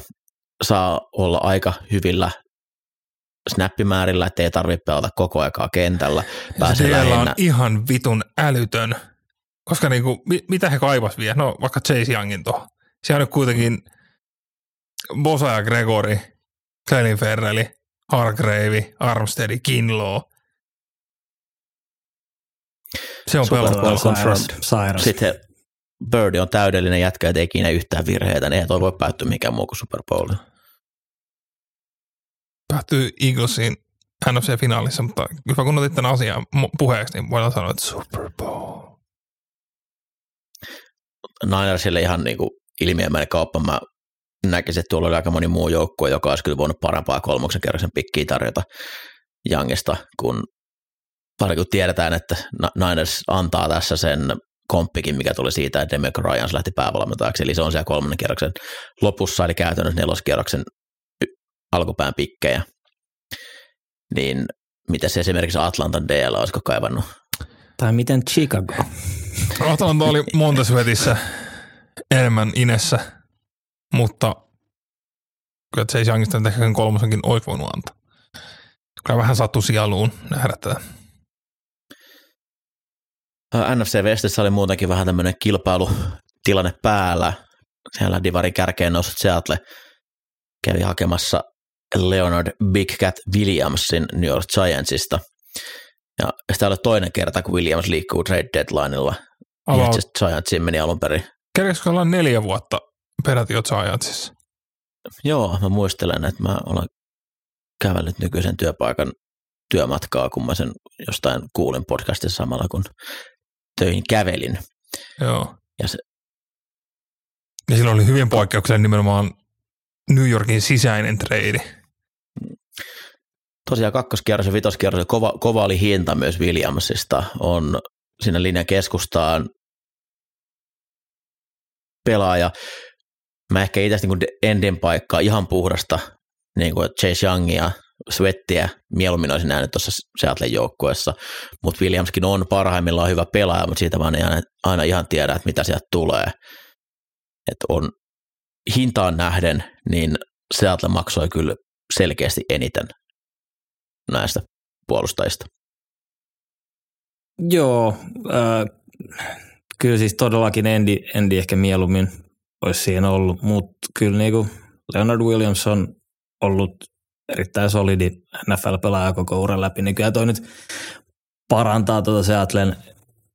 saa olla aika hyvillä snappimäärillä, ettei tarvitse pelata koko aikaa kentällä. Siellä on ihan vitun älytön, koska niinku, mitä he kaivas vielä? No vaikka Chase Youngin tuohon. Siellä on nyt kuitenkin Bosa ja Gregory, Clelin Ferreli, Hargrave, Armstead, Kinlaw. Se on pelattava. Sitten Birdi on täydellinen jätkä, ettei ikinä yhtään virheitä. Eihän toi voi päättyä mikään muu kuin Super Bowl. Päättyy Eaglesin NFC-finaalissa, mutta kyllä kun otit tämän asian puheeksi, niin voidaan sanoa, että Super Bowl. Ninersille ihan niin kuin ilmiömäinen kauppa. Mä näkisin, että tuolla oli aika moni muu joukkue, joka olisi kyllä voinut parempaa 3. kerroksen pikkiä tarjota Youngista, kun varsinkin kun tiedetään, että Niners antaa tässä sen komppikin, mikä tuli siitä, että Demeco Ryans lähti päävalmentajaksi, eli se on siellä 3. kerroksen lopussa, eli käytännössä 4. kerroksen alkupään pikkejä. Niin miten se esimerkiksi Atlantan DL olisiko kaivannut? Tai miten Chicago? Atlanta oli Montez Sweatissä enemmän inessä, mutta kyllä se ei se Youngista ehkä 3. olisi voinut antaa. Kyllä vähän sattui sieluun nähdä tätä. NFC Westissä oli muutenkin vähän tämmöinen kilpailutilanne päällä. Siellä divarin kärkeen noussut Seattle kävi hakemassa Leonard Big Cat Williamsin New York Giantsista. Ja sitä oli toinen kerta, kun Williams liikkuu trade deadlinella. Giantsin meni alun perin. Kerkesikö ollaan 4 vuotta peräti jo Giantsissa? Joo, mä muistelen, että mä olen kävellyt nykyisen työpaikan työmatkaa, kun mä sen jostain kuulin podcastissa samalla, kun töihin kävelin. Joo. Ja silloin oli hyvin poikkeuksellinen nimenomaan New Yorkin sisäinen treidi. Tosiaan 2. kierros ja 5. kierros, kova oli hinta myös Williamsista. On siinä linjan keskustaan pelaaja. Mä ehkä itse niin kuin endin paikkaa ihan puhdasta, niin kuin Chase Youngia, Sweattiä, mieluummin olisin nähnyt tuossa Seattlein joukkueessa, mutta Williamskin on parhaimmillaan hyvä pelaaja, mutta siitä vaan ei aina ihan tiedä, että mitä sieltä tulee. Että on hintaan nähden, niin Seattle maksoi kyllä selkeästi eniten näistä puolustajista. Joo, kyllä siis todellakin Endi ehkä mieluummin olisi siinä ollut, mutta kyllä niinku Leonard Williams on ollut erittäin solidi NFL-pelaaja koko uran läpi, niin kyllä toi nyt parantaa tuota Seattlen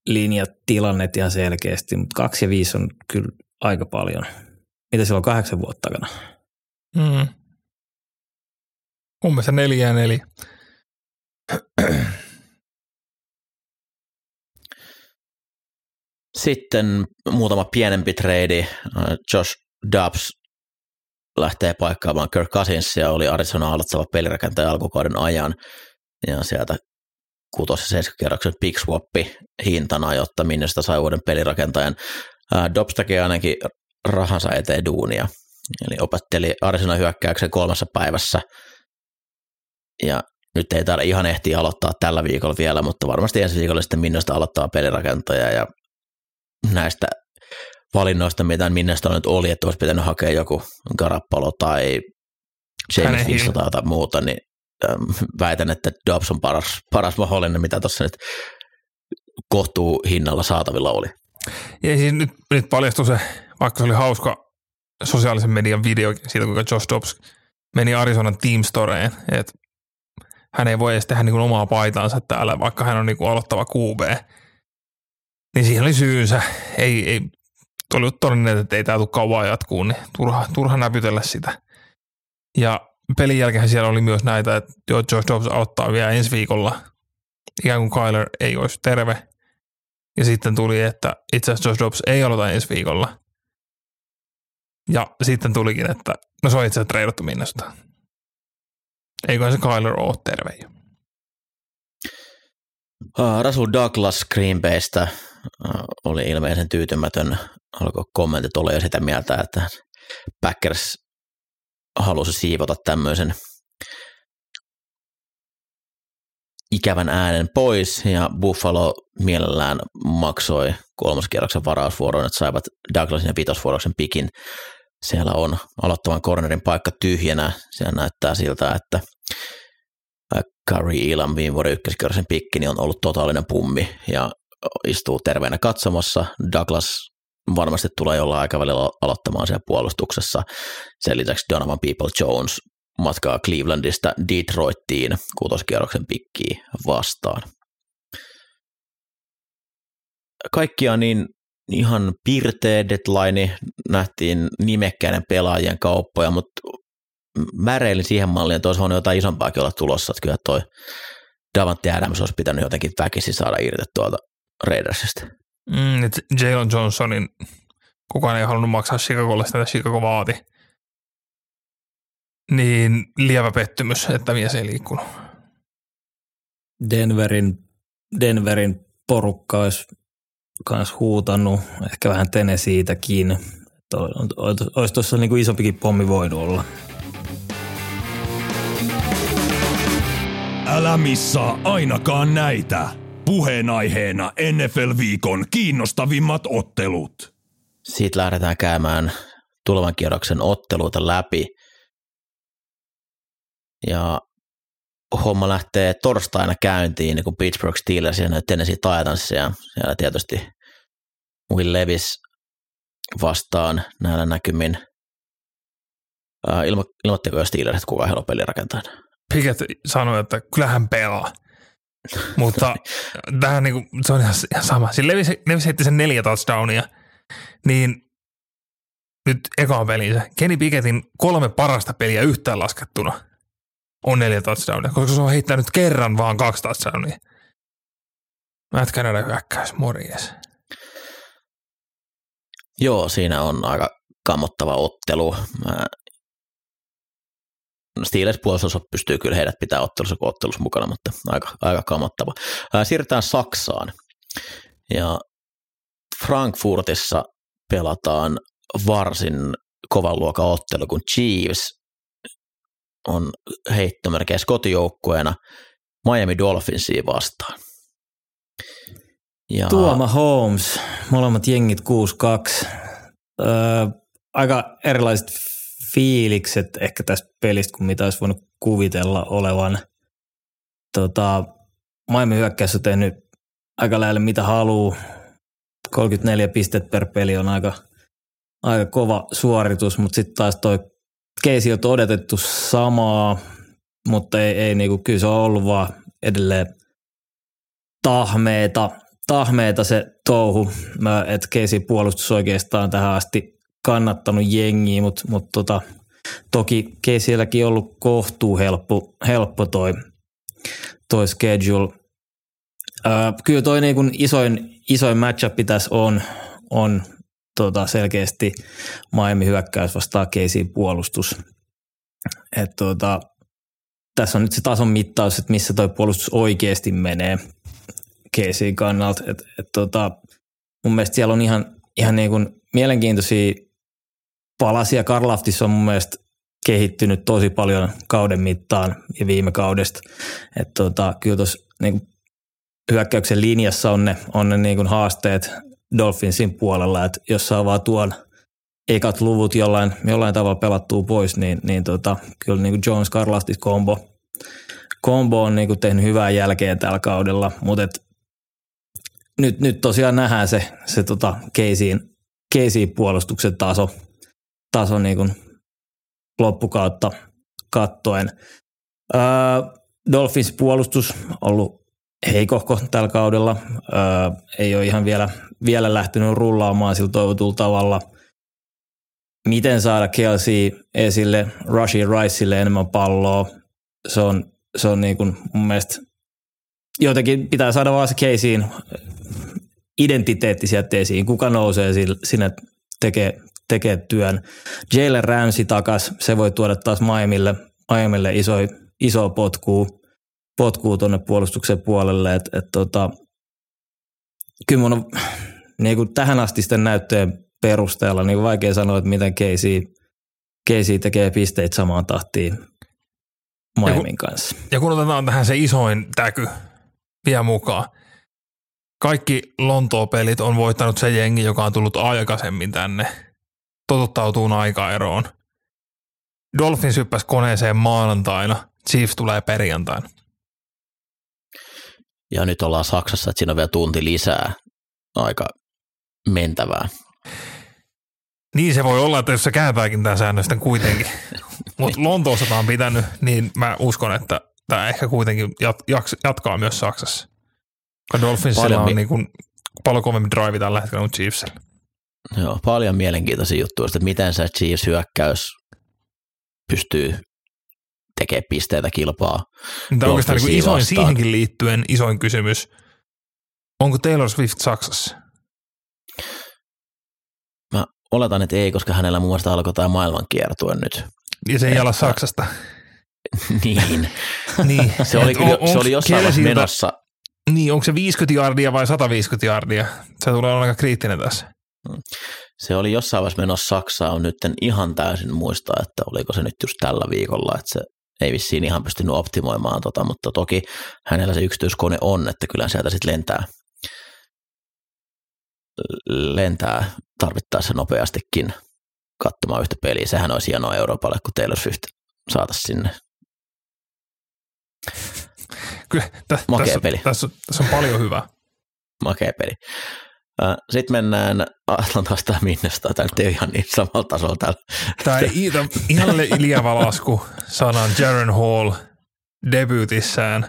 linjatilannetta ihan selkeästi, mutta 2 ja 5 on kyllä aika paljon. Mitä silloin 8 vuotta takana? Mun mielestä 4 ja 4. Sitten muutama pienempi trade. Josh Dobbs lähtee paikkaamaan Kirk Cousinsia, oli Arizona aloittava pelirakentaja alkukauden ajan, ja sieltä 6.–7. kierroksen pick swappi hintana, jotta minne sitä sai uuden pelirakentajan. Dobbs tekee ainakin rahansa eteen duunia, eli opetteli Arizona hyökkäyksen 3 päivässä, ja nyt ei taida ihan ehtiä aloittaa tällä viikolla vielä, mutta varmasti ensi viikolla sitten Minnesota aloittaa pelirakentaja, ja näistä valinnoista, mitä Minnesota nyt oli, että olisi pitänyt hakea joku Garoppolo tai James Winston tai muuta, niin väitän, että Dobbs on paras mahdollinen, mitä tuossa nyt kohtuuhinnalla saatavilla oli. Ja siis nyt paljastui se, vaikka se oli hauska sosiaalisen median video siitä, kuinka Josh Dobbs meni Arizonan Team Storeen, että hän ei voi edes tehdä niin kuin omaa paitaansa täällä, vaikka hän on niin kuin aloittava QB. Niin siihen oli syynsä. Ei oli todennäköinen, että ei tämä tule kauan jatkuu, niin turha näpytellä sitä. Ja pelin jälkeen siellä oli myös näitä, että Josh Dobbs aloittaa vielä ensi viikolla, ikään kuin Kyler ei olisi terve. Ja sitten tuli, että itse asiassa Josh Dobbs ei aloita ensi viikolla. Ja sitten tulikin, että no se on itse asiassa reidattu Minnesota. Eiköhän se Kyler ole terve jo. Russell Douglas Green Baystä oli ilmeisen tyytymätön. Alkoi kommentit olla jo sitä mieltä, että Packers halusi siivota tämmöisen ikävän äänen pois, ja Buffalo mielellään maksoi 3. kierroksen varausvuoron, että saivat Douglasin ja 5. vuoroksen pikin. Siellä on aloittavan cornerin paikka tyhjänä. Siellä näyttää siltä, että Curry Ilan viime vuoden 1. kierroksen pikki niin on ollut totaalinen pummi ja istuu terveenä katsomassa. Douglas varmasti tulee jollain aikavälillä aloittamaan siellä puolustuksessa. Sen lisäksi Donovan People-Jones matkaa Clevelandista Detroittiin 6. kierroksen pikkiä vastaan. Kaikkia niin ihan pirteä deadline, nähtiin nimekkäinen pelaajien kauppoja, mutta väreilin siihen malliin, että olisi voinut jotain isompaakin olla tulossa, että kyllä toi Davante Adams olisi pitänyt jotenkin väkisin saada irti tuolta Raidersista. Jalen Johnsonin kukaan ei halunnut maksaa Chicagolle sitä, että Chicago vaati. Niin lievä pettymys, että mies ei liikkunut. Denverin porukka olisi myös huutanut, ehkä vähän Tennesseetäkin. Olisi tuossa niin kuin isompikin pommi voinut olla. Älä missaa ainakaan näitä. Puheenaiheena NFL-viikon kiinnostavimmat ottelut. Siitä lähdetään käymään tulevan kierroksen otteluita läpi. Ja homma lähtee torstaina käyntiin, niin kuin Pittsburgh Steelers ja Tennessee Titans. Ja siellä tietysti Will Levis vastaan näillä näkymin. Ilmoittiko jo Steelers, että kuka haluaa pelirakentajana? Pickett sanoi, että kyllähän pelaa. Mutta tähän niinku, se on ihan sama. Siinä Levis heitti sen 4 touchdownia, niin nyt ekaan pelinsä. Kenny Pickettin 3 parasta peliä yhtään laskettuna on 4 touchdownia, koska se on heittänyt kerran vaan 2 touchdownia. Mä etkään nähdä hyökkäys, morjes. Joo, siinä on aika kammottava ottelu. Steelers puolustusosa pystyy kyllä heidät pitää ottelussa kuin ottelussa mukana, mutta aika kamottava. Siirrytään Saksaan ja Frankfurtissa pelataan varsin kovan luokan ottelu, kun Chiefs on heittomerkeissä kotijoukkueena Miami Dolphinsia vastaan. Ja Tuoma Holmes, molemmat jengit 6-2. Aika erilaiset fiilikset ehkä tästä pelistä, kun mitä olisi voinut kuvitella olevan. Miami hyökkäys on tehnyt aika lähelle mitä haluaa. 34 pistettä per peli on aika kova suoritus, mutta sitten taas toi keisi on odotettu samaa, mutta ei niinku, kyllä se on ollut vaan edelleen tahmeeta se touhu, että keisi puolustus oikeastaan tähän asti kannattanut jengiä, mutta toki Caseyläkin on ollut kohtuu helppo toi schedule. Kyllä toi niin kuin isoin matchup tässä on selkeästi Miami hyökkäys vastaan Casey puolustus. Että tässä on nyt se tason mittaus, että missä toi puolustus oikeasti menee Caseyn kannalta. Mun mielestä siellä on ihan niin kuin mielenkiintoisia palasia. Karlaftis on mun mielestä kehittynyt tosi paljon kauden mittaan ja viime kaudesta. Että kyllä tuossa niin kuin hyökkäyksen linjassa on ne niin kuin haasteet Dolphinsin puolella, että jos saa vaan tuon ekat luvut jollain tavalla pelattua pois, niin kyllä niin kuin Jones-Karlaftis combo on niin kuin tehnyt hyvää jälkeä tällä kaudella, mutta nyt tosiaan nähdään se Caseyn puolustuksen taso niin kuin loppukautta kattoen. Dolphins puolustus on ollut heikohko tällä kaudella. Ei ole ihan vielä lähtenyt rullaamaan sillä toivotulla tavalla. Miten saada Kelsey esille, Rashi Riceille enemmän palloa? Se on niin kuin mun mielestä jotenkin pitää saada vaan se Caseyn identiteetti sieltä esiin. Kuka nousee sinne tekee työn. Jalen Ramsey takas, se voi tuoda taas Miamille iso potkuu tuonne puolustuksen puolelle. Kyllä mun on niin kuin tähän asti sitten näyttöjen perusteella niin vaikea sanoa, että miten Casey tekee pisteet samaan tahtiin Miamin kanssa. Ja kun otetaan tähän se isoin täky vielä mukaan. Kaikki Lontoon-pelit on voittanut se jengi, joka on tullut aikaisemmin tänne. Totuttautuu aikaeroon. Dolphins hyppäsi koneeseen maanantaina. Chiefs tulee perjantaina. Ja nyt ollaan Saksassa, että siinä on vielä tunti lisää. Aika mentävää. Niin se voi olla, että jos se kääpääkin tämän säännösten kuitenkin. Mutta Lontoossa tämä on pitänyt, niin mä uskon, että tämä ehkä kuitenkin jatkaa myös Saksassa. Dolphinsilla on niin kuin paljon kovemmin drive tällä hetkellä kuin Chiefsillä. Joo, paljon mielenkiintoisia juttuja, että miten se Chiefs hyökkäys pystyy tekemään pisteitä kilpaa. Tämä on oikeastaan niin isoin siihenkin liittyen isoin kysymys. Onko Taylor Swift Saksassa? Mä oletan, että ei, koska hänellä muun muassa alkoi tämä maailmankiertue nyt. Ja se ei ala Saksasta. niin. Se oli jossain vaiheessa menossa. Niin, onko se 50 yardia vai 150 yardia? Se tulee olla aika kriittinen tässä. Se oli jossain vaiheessa menossa Saksaa, on nyt ihan täysin muistaa, että oliko se nyt just tällä viikolla, että se ei vissiin ihan pystynyt optimoimaan, mutta toki hänellä se yksityiskone on, että kyllä sieltä sitten lentää tarvittaessa nopeastikin katsomaan yhtä peliä. Sehän olisi hienoa Euroopalle, kun Taylor Swift saataisiin sinne. Kyllä, makea peli. Tässä on paljon hyvää. Makea peli. Sitten mennään Atlantasta Minnestaan. Tämä nyt ei ole ihan niin samalla tasolla täällä. Tämä ihan lievä lasku sanan Jaren Hall debyytissään.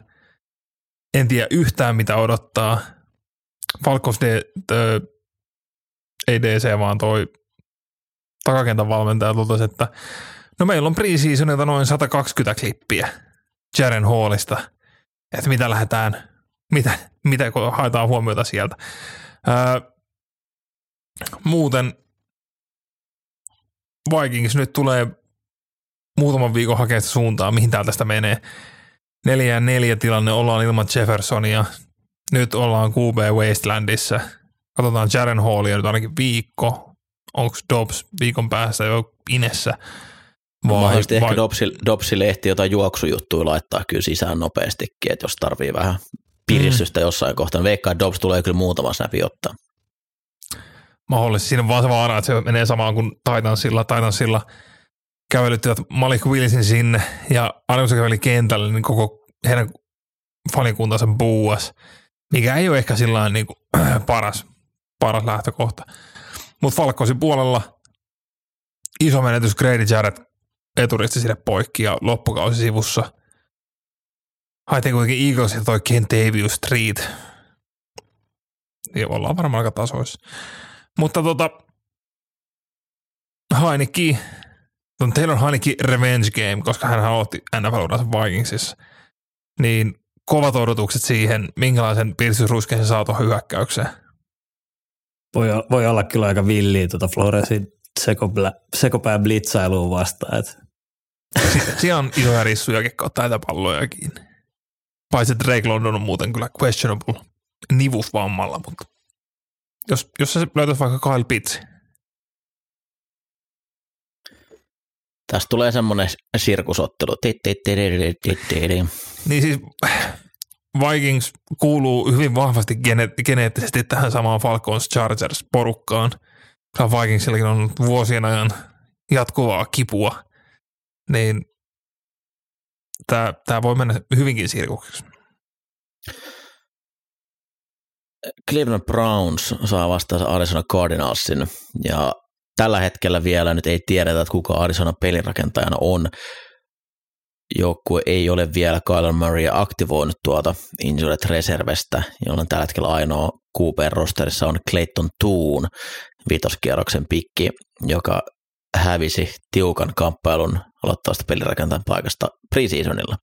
En tiedä yhtään mitä odottaa. Falcons ei DC, vaan toi takakentän valmentaja totesi, että no meillä on pre-seasonilta noin 120 klippiä Jaren Hallista. Että mitä lähdetään, mitä haetaan huomiota sieltä. Muuten Vikings nyt tulee muutaman viikon hakeesta suuntaa, mihin täältä tästä menee. 4-4 tilanne, ollaan ilman Jeffersonia. Nyt ollaan QB Wastelandissa. Katsotaan Jaren Hallia nyt ainakin viikko. Onko Dobbs viikon päässä jo inessä? Mahdollisesti ehkä Dobbsille ehti jotain juoksujuttuja laittaa kyllä sisään nopeastikin, että jos tarvii vähän piristystä jossain kohtaa. Veikkaan, Dobbs tulee kyllä muutama snappi ottaa. Mahdollisesti. Siinä on vaan se vaara, että se menee samaan kuin Titansilla kävelyttivät Malik Willisin sinne ja aina kun se käveli kentälle, niin koko heidän fanikuntansa buuas, mikä ei ole ehkä sillain niin kuin paras lähtökohta. Mutta Falconsin puolella iso menetys Grady Jarrett eturisti sinne poikki ja loppukausi sivussa. Haittiin kuitenkin Eagles ja toi Kentavious Street. Ja ollaan varmaan aika tasoissa. Mutta Heinicke, Taylor Heinicke revenge game, koska hän otti NFL-uransa Vikingsissa. Niin kovat odotukset siihen, minkälaisen piristysruiskeen se saa tuohon hyökkäykseen. Voi olla kyllä aika villiä tuota Floresin sekopää blitzailuun vastaan. Että. Siellä on isoja rissuja, ketkä ottaa tätä palloja kiinni. Paitsi Drake London on muuten kyllä questionable nivusvammalla, mutta jos se löytäisi vaikka Kyle Pitts. Tässä tulee semmoinen sirkusottelu. Niin siis Vikings kuuluu hyvin vahvasti geneettisesti tähän samaan Falcons Chargers-porukkaan. Vikingsillakin on vuosien ajan jatkuvaa kipua, niin tämä voi mennä hyvinkin sirkuksiksi. Cleveland Browns saa vastaansa Arizona Cardinalsin ja tällä hetkellä vielä nyt ei tiedetä, että kuka Arizona pelirakentajana on. Joukkue ei ole vielä Kyler Murray aktivoinut tuota injured reservestä, jolloin tällä hetkellä ainoa QB-rosterissa on Clayton Tune, vitoskierroksen pikki, joka hävisi tiukan kamppailun aloittavasta pelirakentajan paikasta preseasonilla.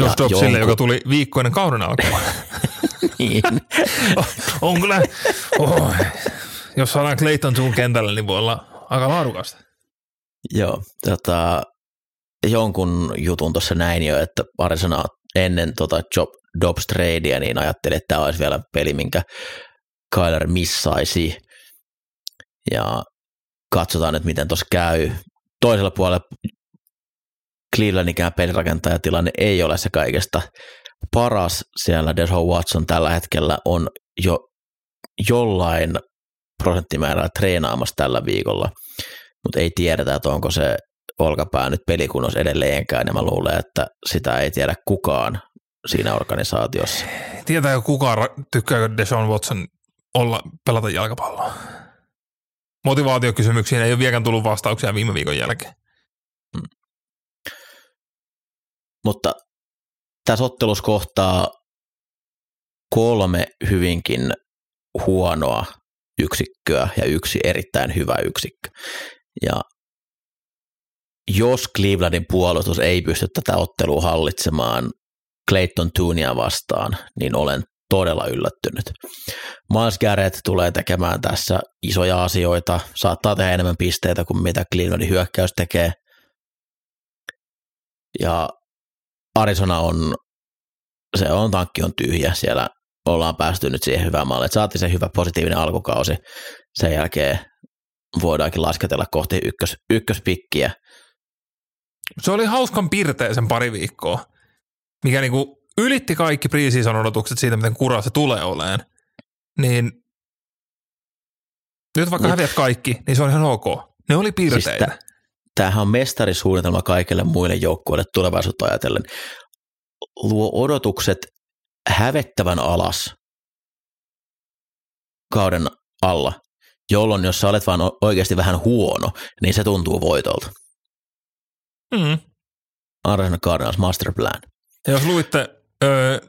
Josh Dobbsille, joka tuli viikkoinen kauden alkuun. Niin. On kyllä... Oh. Jos saadaan Clayton Tune kentälle, niin voi olla aika laadukasta. Joo, jonkun jutun tuossa näin jo, että Arizona ennen Dobbs-tradea, niin ajattelin, että tämä olisi vielä peli, minkä Kyler missaisi. Ja katsotaan nyt, miten tuossa käy. Toisella puolella Clevelandikään pelirakentajatilanne ei ole se kaikesta paras. Siellä Deshaun Watson tällä hetkellä on jo jollain prosenttimäärää treenaamassa tällä viikolla, mutta ei tiedetä, että onko se olkapää nyt pelikunnossa edelleenkään, ja mä luulen, että sitä ei tiedä kukaan siinä organisaatiossa. Tietääkö kukaan, tykkääkö Deshaun Watson pelata jalkapalloa? Motivaatiokysymyksiin ei ole vieläkään tullut vastauksia viime viikon jälkeen. Mutta tässä ottelussa kohtaa kolme hyvinkin huonoa yksikköä ja yksi erittäin hyvä yksikkö. Ja jos Clevelandin puolustus ei pysty tätä ottelua hallitsemaan Clayton Tunea vastaan, niin olen todella yllättynyt. Miles Garrett tulee tekemään tässä isoja asioita, saattaa tehdä enemmän pisteitä kuin mitä Clevelandin hyökkäys tekee. Ja Arizona tankki on tyhjä siellä. Ollaan päästy nyt siihen hyvään maalle, että saatiin se hyvä positiivinen alkukausi. Sen jälkeen voidaankin lasketella kohti ykköspikkiä. Se oli hauskan pirteisen pari viikkoa, mikä niinku ylitti kaikki preseason odotukset siitä, miten kuraa se tulee oleen. Niin nyt vaikka häviät kaikki, niin se on ihan ok. Ne oli piirteitä. Siis tämähän on mestarisuunnitelma kaikille muille joukkueille tulevaisuutta ajatellen. Luo odotukset hävettävän alas kauden alla, jolloin jos sä olet vaan oikeasti vähän huono, niin se tuntuu voitolta. Mm. Arizona Cardinals master plan. Ja jos luitte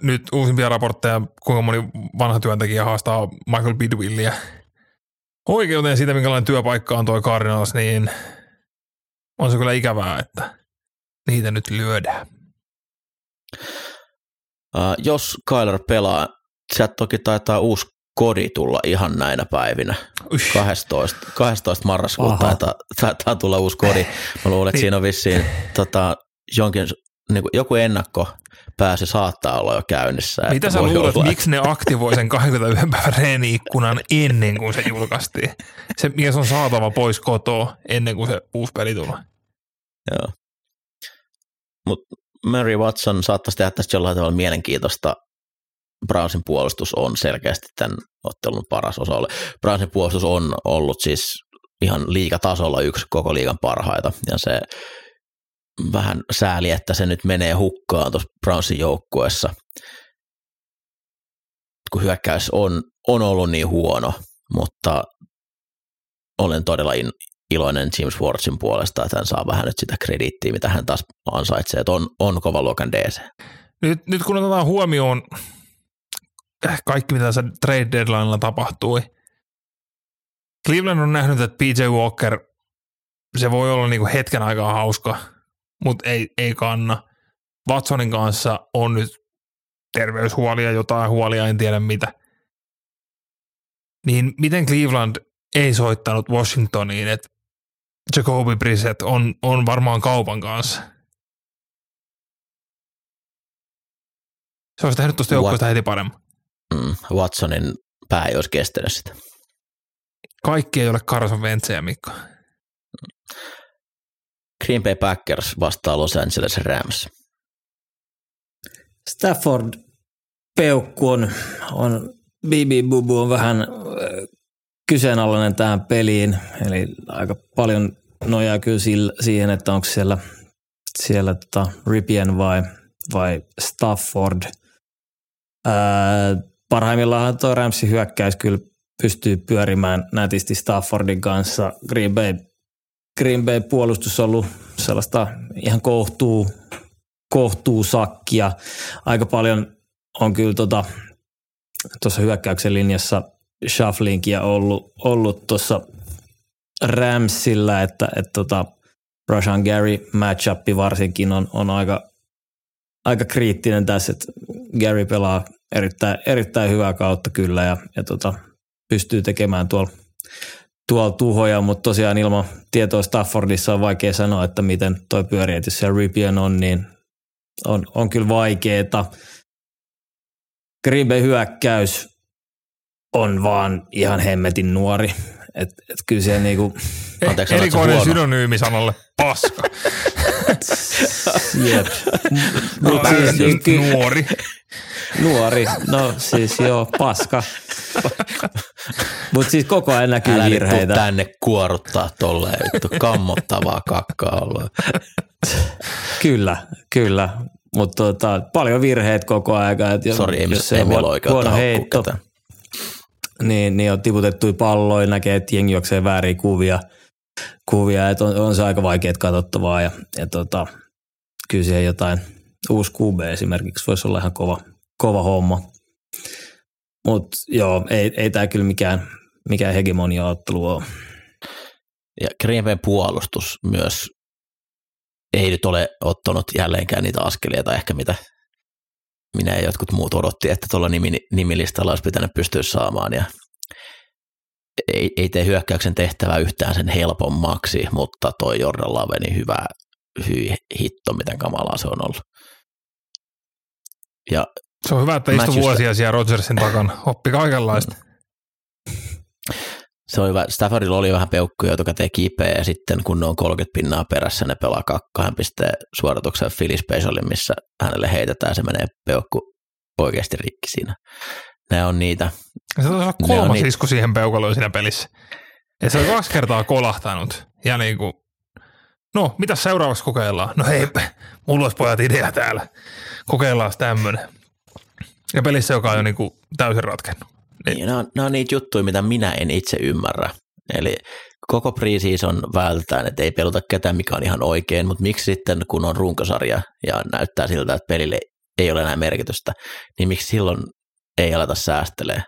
nyt uusimpia raportteja, kuinka moni vanha työntekijä haastaa Michael Bidwillia oikeuteen siitä, minkälainen työpaikka on toi Cardinals, niin on se kyllä ikävää, että niitä nyt lyödään. Jos Kyler pelaa, sieltä toki taitaa uusi kodi tulla ihan näinä päivinä. 12. marraskuuta taitaa tulla uusi kodi. Mä luulen, että siinä on vissiin joku ennakkopääsy saattaa olla jo käynnissä. Mitä sä luulet, miksi ne aktivoi sen 21 päivän reeni-ikkunan ennen kuin se julkaistiin? Se mies on saatava pois kotoa ennen kuin se uusi peli tulee. Joo. Mutta Murray Watson saattaisi tehdä tästä jollain tavalla mielenkiintoista. Brownsin puolustus on selkeästi tämän ottelun paras osa. Brownsin puolustus on ollut siis ihan liigatasolla yksi koko liigan parhaita, ja se vähän sääli, että se nyt menee hukkaan tuossa Brownsin joukkueessa, kun hyökkäys on ollut niin huono, mutta olen todella iloinen James Wardsin puolesta, että hän saa vähän nyt sitä krediittiä, mitä hän taas ansaitsee, että on kova luokan DC. Nyt kun otetaan huomioon kaikki, mitä tässä trade deadlinella tapahtui, Cleveland on nähnyt, että PJ Walker, se voi olla niinku hetken aikaa hauska, mutta ei kanna. Watsonin kanssa on nyt terveyshuolia, jotain huolia, en tiedä mitä. Niin miten Cleveland ei soittanut Washingtoniin, että Jacoby Brissett on varmaan kaupan kanssa? Se olisi tehnyt tuosta joukkoista heti paremmin. Watsonin pää ei olisi kestänyt sitä. Kaikki ei ole Carson Wentzejä, Mikko. Green Bay Packers vastaa Los Angeles Rams. Stafford peukku on BB Bubu on vähän kyseenalainen tähän peliin, eli aika paljon nojaa kyllä siihen, että onko siellä Ripien vai Stafford. Parhaimmillaanhan tuo Ramsin hyökkäys kyllä pystyy pyörimään nätisti Staffordin kanssa. Green Bay puolustus on ollut sellaista ihan kohtuu sakkia. Aika paljon on kyllä tuossa hyökkäyksen linjassa shufflingia ollut tuossa Ramsillä, että Rashan Gary matchup varsinkin on aika kriittinen tässä, että Gary pelaa erittäin hyvää kautta kyllä ja pystyy tekemään tuolla tuhoja, mutta tosiaan ilman tietoa Staffordissa on vaikea sanoa, että miten toi pyörietys siellä Ripien on, niin on kyllä vaikeeta. Green Bay hyökkäys on vaan ihan hemmetin nuori. Et kyllä siellä niinku... Erikoinen synonyymi sanalle paska. Jep. No, nuori. Nuori, no siis joo, paska. Mutta siis koko ajan näkyy virheitä. Tänne kuoruttaa tolleen, vittu, kammottavaa kakkaa ollaan. Kyllä, mutta paljon virheitä koko ajan. Sori, ei meillä oikeutta haukkuu. Niin on tiputettuja palloja, näkee, että jengi juoksee vääriä kuvia, että on se aika vaikeat katsottavaa ja kyllä siihen jotain. Uusi QB esimerkiksi voisi olla ihan kova homma. Mutta joo, ei tämä kyllä mikään hegemonia-ottelu ole. Ja Green Bayn puolustus myös ei nyt ole ottanut jälleenkään niitä askelia tai ehkä mitä minä ja jotkut muut odotti, että tuolla nimilistalla olisi pitänyt pystyä saamaan. Ja ei tee hyökkäyksen tehtävää yhtään sen helpommaksi, mutta toi Jordan Laveni hyvä hitto, miten kamalaa se on ollut. Ja se on hyvä, että istu vuosia siellä Rodgersin takana. Oppi kaikenlaista. Se on hyvä. Staffordilla oli vähän peukkuja, joka teki kipeä, ja sitten kun ne on 30 pinnaa perässä, ne pelaa 2 pisteen suorituksen Philly Specialin, missä hänelle heitetään, se menee peukku oikeasti rikki siinä. Nämä on niitä. Se on olla kolmas isku siihen peukaloon siinä pelissä. Ja se on 2 kertaa kolahtanut. Ja niin kuin, no, mitä seuraavaksi kokeillaan? No hei, mulla olisi pojat idea täällä. Kokeillaan tämmöinen. Ja pelissä, joka on jo niinku täysin ratkennut. Niin. Nämä on niitä juttuja, mitä minä en itse ymmärrä. Eli koko preseason vältään, että ei peluta ketään, mikä on ihan oikein, mutta miksi sitten, kun on runkosarja ja näyttää siltä, että pelille ei ole enää merkitystä, niin miksi silloin ei aleta säästelee?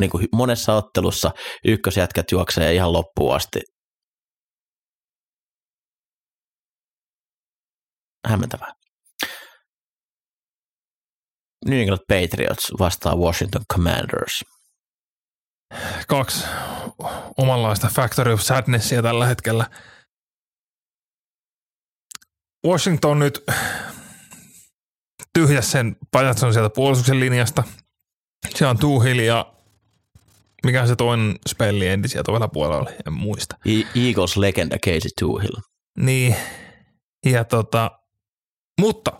Niin kuin monessa ottelussa ykkösjätkät juoksee ihan loppuun asti. Hämmentävää. New England Patriots vastaa Washington Commanders. 2 omanlaista Factory of Sadnessia tällä hetkellä. Washington nyt tyhjäs sen pajatson sieltä puolustuksen linjasta. Siellä on Tuuhil ja mikä se toinen spelli entisiä tuolla puolella oli, en muista. Eagles-legenda Casey Tuuhil. Niin, ja mutta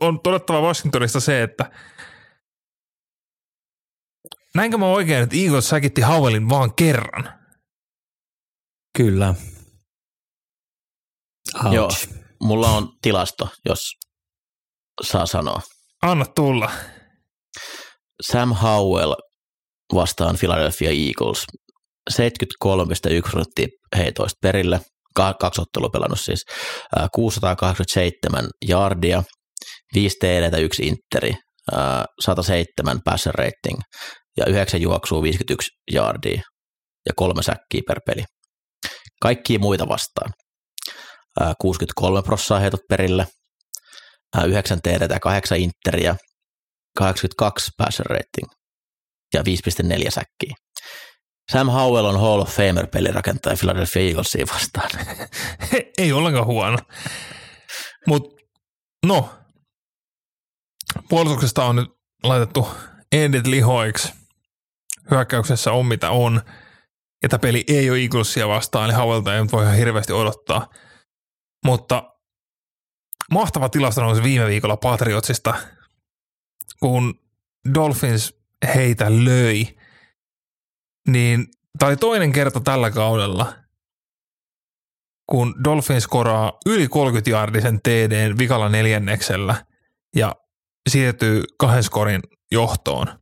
on todettava Washingtonista se, että näinkö mä oikein, että Eagles säkitti Howellin vaan kerran? Kyllä. Ouch. Joo, mulla on tilasto, jos saa sanoa. Anna tulla. Sam Howell vastaan Philadelphia Eagles. 73.1% heitoista perille. 2 ottelua pelannut siis. 687 yardia, 5 TD:tä, 1 interi, 107 passer rating ja 9 juoksua, 51 yardia ja 3 säkkiä per peli. Kaikkia muita vastaan. 63% heitot perille, 9 TD:tä, 8 interiä, 82 passer rating ja 5,4 säkkiä. Sam Howell on Hall of Famer-pelirakentaja Philadelphia Eaglesia vastaan. Ei ollenkaan huono. Mutta no, puolustuksesta on nyt laitettu endit lihoiksi. Hyökkäyksessä on mitä on. Ja tämä peli ei ole Eaglesia vastaan, eli Howellta ei voi ihan hirveästi odottaa. Mutta mahtava tilasto nousi viime viikolla Patriotsista, kun Dolphins heitä löi. Niin tämä oli toinen kerta tällä kaudella, kun Dolphins koraa yli 30-yardisen TD:n vikalla neljänneksellä ja siirtyy 2 skorin johtoon.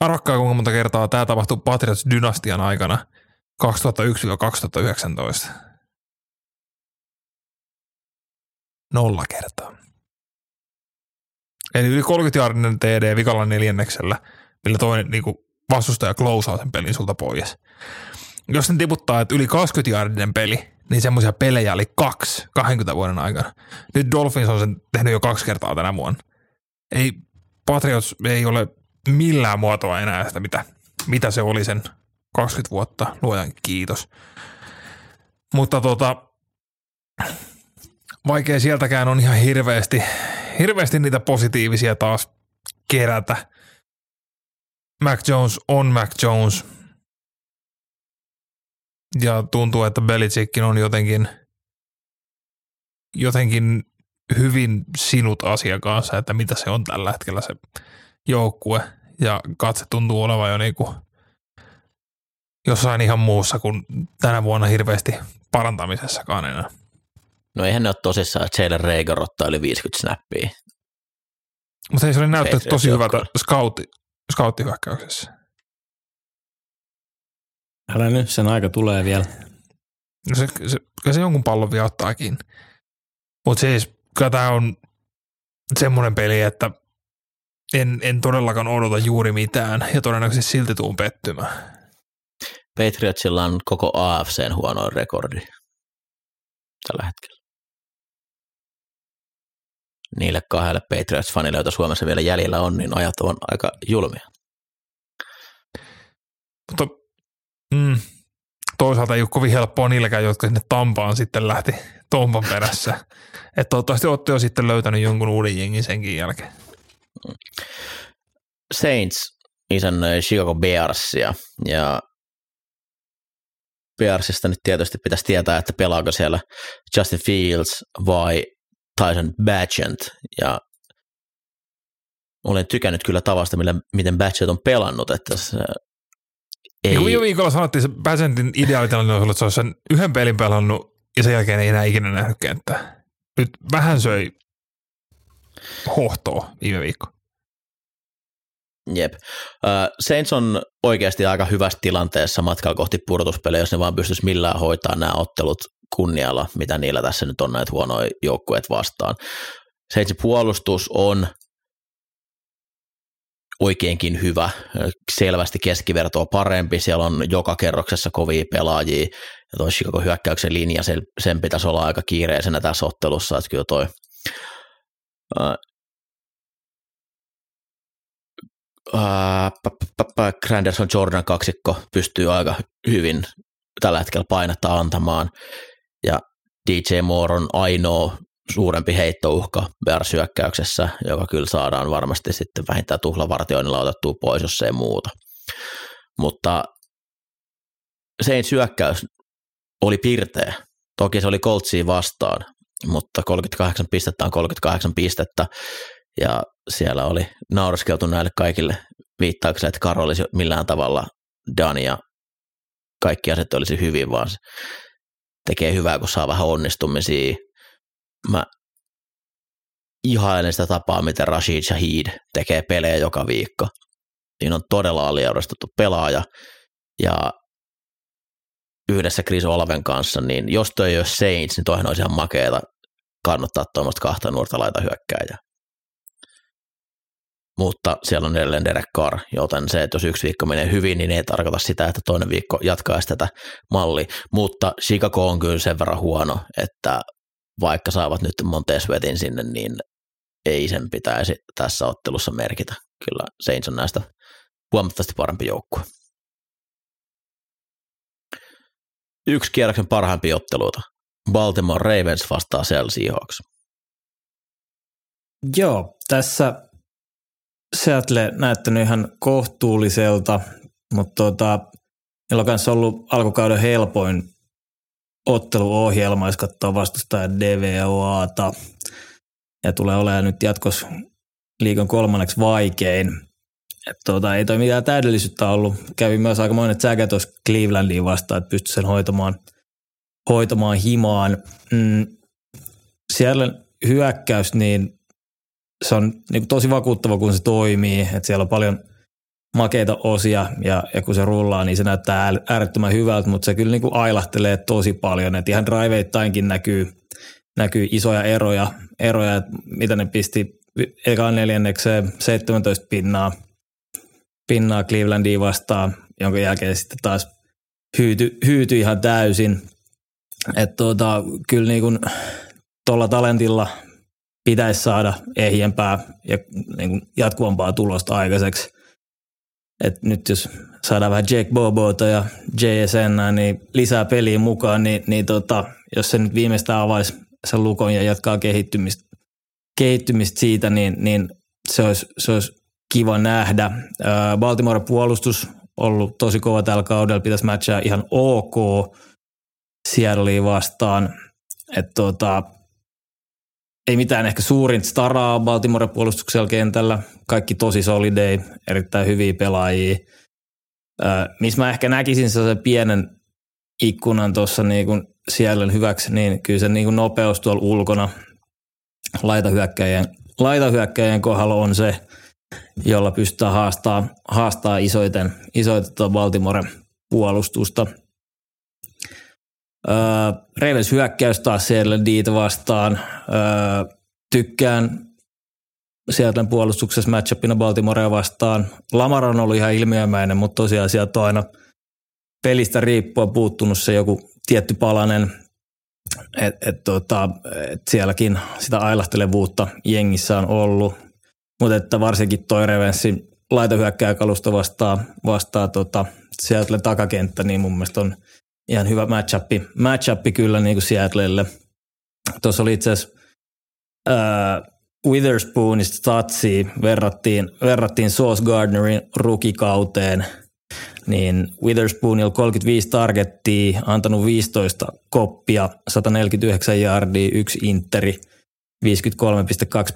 Arvokkaa kuinka monta kertaa tämä tapahtui Patriots-dynastian aikana 2001-2019. 0 kertaa. Eli yli 30-yardinen TD vikalla neljänneksellä, millä toinen niin kuin vastustaja klousaa sen pelin sulta pois. Jos ne tiputtaa, että yli 20-yardinen peli, niin semmoisia pelejä oli 2 20 vuoden aikana. Nyt Dolphins on sen tehnyt jo 2 kertaa tänä vuonna. Ei, Patriots ei ole millään muotoa enää sitä, mitä se oli sen 20 vuotta. Luojan kiitos. Mutta vaikea sieltäkään on ihan hirveästi niitä positiivisia taas kerätä. Mac Jones on Mac Jones. Ja tuntuu, että Belichickin on jotenkin hyvin sinut asian kanssa, että mitä se on tällä hetkellä se joukkue. Ja katse tuntuu olevan jo niinku jossain ihan muussa kuin tänä vuonna hirveästi parantamisessakaan enää. No eihän ne ole tosissaan, että Jalen Reagor ottaa yli 50 snappia. Mutta ei se ole näyttänyt tosi hyvältä scouttihyökkäyksessä. Älä nyt, sen aika tulee vielä. No se jonkun pallon vielä ottaakin. Mutta siis kyllä tämä on semmoinen peli, että en todellakaan odota juuri mitään ja todennäköisesti silti tuun pettymään. Patriotsilla on koko AFC:n huonoin rekordi tällä hetkellä. Niille 2 Patriots-fanille, joita Suomessa vielä jäljellä on, niin ajat on aika julmia. Mutta toisaalta ei ole kovin helppoa niilläkään, jotka sinne Tampaan sitten lähti Tompan perässä. Että toivottavasti olette jo sitten löytänyt jonkun uuden jengin senkin jälkeen. Saints isännöi Chicago Bearsia ja Bearsista nyt tietysti pitäisi tietää, että pelaako siellä Justin Fields vai Tyson Bagent, ja olen tykännyt kyllä tavasta, miten Bagent on pelannut. Että se ei. Niin viikolla sanottiin, että Bagentin ideaalitilanne on ollut, että se olisi sen yhden pelin pelannut, ja sen jälkeen ei enää ikinä nähnyt kenttää. Nyt vähän söi hohtoa viime viikko. Jep. Saints on oikeasti aika hyvässä tilanteessa matkaa kohti pudotuspelejä, jos ne vaan pystyisi millään hoitaa nämä ottelut kunnialla, mitä niillä tässä nyt on näitä huonoja joukkueet vastaan. Saintsin puolustus on oikeinkin hyvä, selvästi keskivertoa parempi, siellä on joka kerroksessa kovia pelaajia, ja toi Chicago hyökkäyksen linja, sen pitäisi olla aika kiireisenä tässä ottelussa, että kyllä toi Granderson Jordan kaksikko pystyy aika hyvin tällä hetkellä painetta antamaan, ja DJ Moore on ainoa suurempi heittouhka Bears-hyökkäyksessä, joka kyllä saadaan varmasti sitten vähintään tuhlavartioinnilla otettua pois, jos ei muuta. Mutta Saints hyökkäys oli pirteä. Toki se oli Coltsia vastaan, mutta 38 pistettä on 38 pistettä, ja siellä oli naureskeltu näille kaikille viittauksille, että Karo olisi millään tavalla Dania. Kaikki asiat olisi hyvin, vaan tekee hyvää, kun saa vähän onnistumisia. Mä ihailen sitä tapaa, miten Rashid Shaheed tekee pelejä joka viikko. Siinä on todella aliarvostettu pelaaja, ja yhdessä Chris Olven kanssa, niin jos toi ei ole Saints, niin toihan olisi ihan makeeta kannattaa tuommoista 2 nuorta laita hyökkääjää. Mutta siellä on edelleen Derek Carr, joten se, että jos yksi viikko menee hyvin, niin ei tarkoita sitä, että toinen viikko jatkaisi tätä mallia. Mutta Chicago on kyllä sen verran huono, että vaikka saavat nyt Montez Sweatin sinne, niin ei sen pitäisi tässä ottelussa merkitä. Kyllä Saints on näistä huomattavasti parempi joukkue. Yksi kierroksen parhaimpia otteluita. Baltimore Ravens vastaa Seattle Seahawks. Joo, tässä Seattle näyttänyt ihan kohtuulliselta, mutta niillä on kanssa ollut alkukauden helpoin otteluohjelma, jos katsoo vastustajan DVOAta, ja tulee olemaan nyt jatkossa liigan kolmanneksi vaikein. Ei toi mitään täydellisyyttä ollut. Kävi myös aikamoinen säkä tuossa Clevelandiin vastaan, että pystyi sen hoitamaan himaan. Siellä hyökkäys, niin se on niin tosi vakuuttava, kun se toimii. Että siellä on paljon makeita osia ja kun se rullaa, niin se näyttää äärettömän hyvältä, mutta se kyllä niin kuin ailahtelee tosi paljon. Että ihan driveittainkin näkyy isoja eroja, että mitä ne pisti ekaan neljännekseen 17 pinnaa Clevelandiin vastaan, jonka jälkeen sitten taas hyytyi ihan täysin. Että kyllä niin kuin tuolla talentilla pitäisi saada ehjempää ja niin kuin jatkuvampaa tulosta aikaiseksi. Et nyt jos saadaan vähän Jake Boboota ja JSN, niin lisää peliä mukaan, niin jos se nyt viimeistään avaisi sen lukon ja jatkaa kehittymistä siitä, niin se olisi kiva nähdä. Baltimore puolustus ollut tosi kova tällä kaudella, pitäisi matchaa ihan ok Seattleia vastaan. Että ei mitään ehkä suurin staraa Baltimore-puolustuksella kentällä. Kaikki tosi solidei, erittäin hyviä pelaajia. Missä mä ehkä näkisin sellaisen pienen ikkunan tuossa niin Seattlen hyväksi, niin kyllä se niin nopeus tuolla ulkona laitahyökkäjien kohdalla on se, jolla pystytään haastaa isoiten Baltimore-puolustusta. Ravens hyökkäys taas siellä niitä vastaan. Tykkään Seattlen puolustuksessa matchupina Baltimorea vastaan. Lamar on ollut ihan ilmiömäinen, mutta tosiaan sieltä on aina pelistä riippuen puuttunut se joku tietty palanen. Et sielläkin sitä ailahtelevuutta jengissä on ollut. Mutta että varsinkin toi Ravensin laitohyökkäjäkalusta vastaa Seattlen takakenttä, niin mun mielestä on ihan hyvä match-up kyllä niin kuin Seattlelle. Tuossa oli itse asiassa Witherspoonista statsia verrattiin Sauce Gardnerin rukikauteen. Niin Witherspoonilla 35 targettia, antanut 15 koppia, 149 yardia, 1 interi, 53.2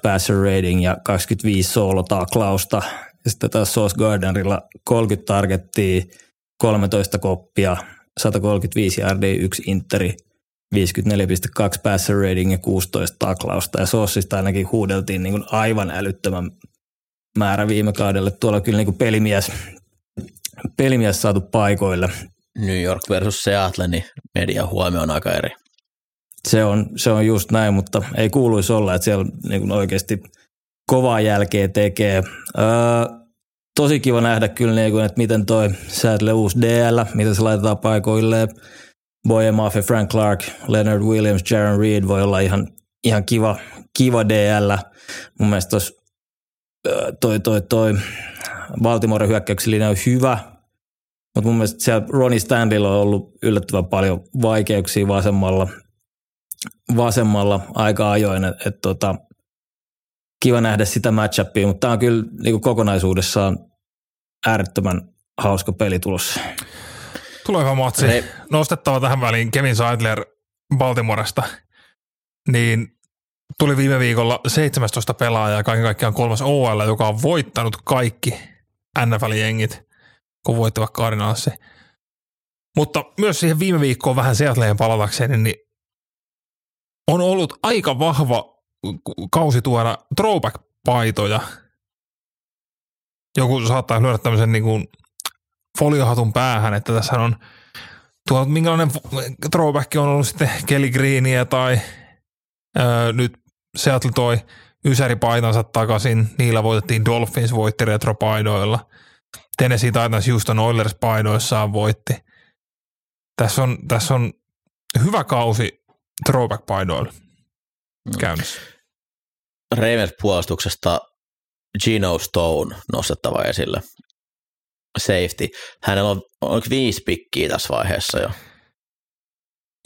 passer rating ja 25 soolotaaklausta. Ja sitten taas Sauce Gardnerilla 30 targettia, 13 koppia, 135 yardia, 1 interi, 54.2 passer rating ja 16 taklausta. Ja Saucesta ainakin huudeltiin niin kuin aivan älyttömän määrä viime kaudelle. Tuolla kyllä niin kuin pelimies saatu paikoille. New York versus Seattle, niin median huomio on aika eri. Se on just näin, mutta ei kuuluisi olla, että siellä niin kuin oikeasti kovaa jälkeä tekee. Tosi kiva nähdä kyllä, niin kuin, että miten toi Seattle uusi DL, miten se laitetaan paikoilleen. Boye Mafe, Frank Clark, Leonard Williams, Jaron Reed voi olla ihan kiva DL. Mun mielestä toi Baltimoren hyökkäyksilinja on hyvä, mutta mun mielestä siellä Ronnie Standilla on ollut yllättävän paljon vaikeuksia vasemmalla aika ajoin. Kiva nähdä sitä matchupia, mutta tämä on kyllä niin kuin kokonaisuudessaan äärettömän hauska peli tulossa. Tulee hyvä matsi. Nostettava tähän väliin Kevin Zeidler Baltimoresta. Niin tuli viime viikolla 17 pelaajaa, kaiken kaikkiaan 3. OL, joka on voittanut kaikki NFL-jengit, kun voittavat Cardinalsi. Mutta myös siihen viime viikkoon vähän Seattleen palatakseni, niin on ollut aika vahva kausi tuoda throwback-paitoja. Joku saattaa löydä tämmöisen niin kuin foliohatun päähän, että tässä on tuo, minkälainen throwback on ollut sitten Kelly Greeniä tai nyt Seattle toi Ysäri-paitansa takaisin. Niillä voitettiin Dolphins, voitti retropaidoilla. Tennessee Titans Houston Oilers -paidoissaan voitti. Tässä on hyvä kausi throwback-paidoilla. käynnissä. Ravens puolustuksesta Geno Stone nostettava esille. Safety. Hänellä on 5 pikkiä tässä vaiheessa jo.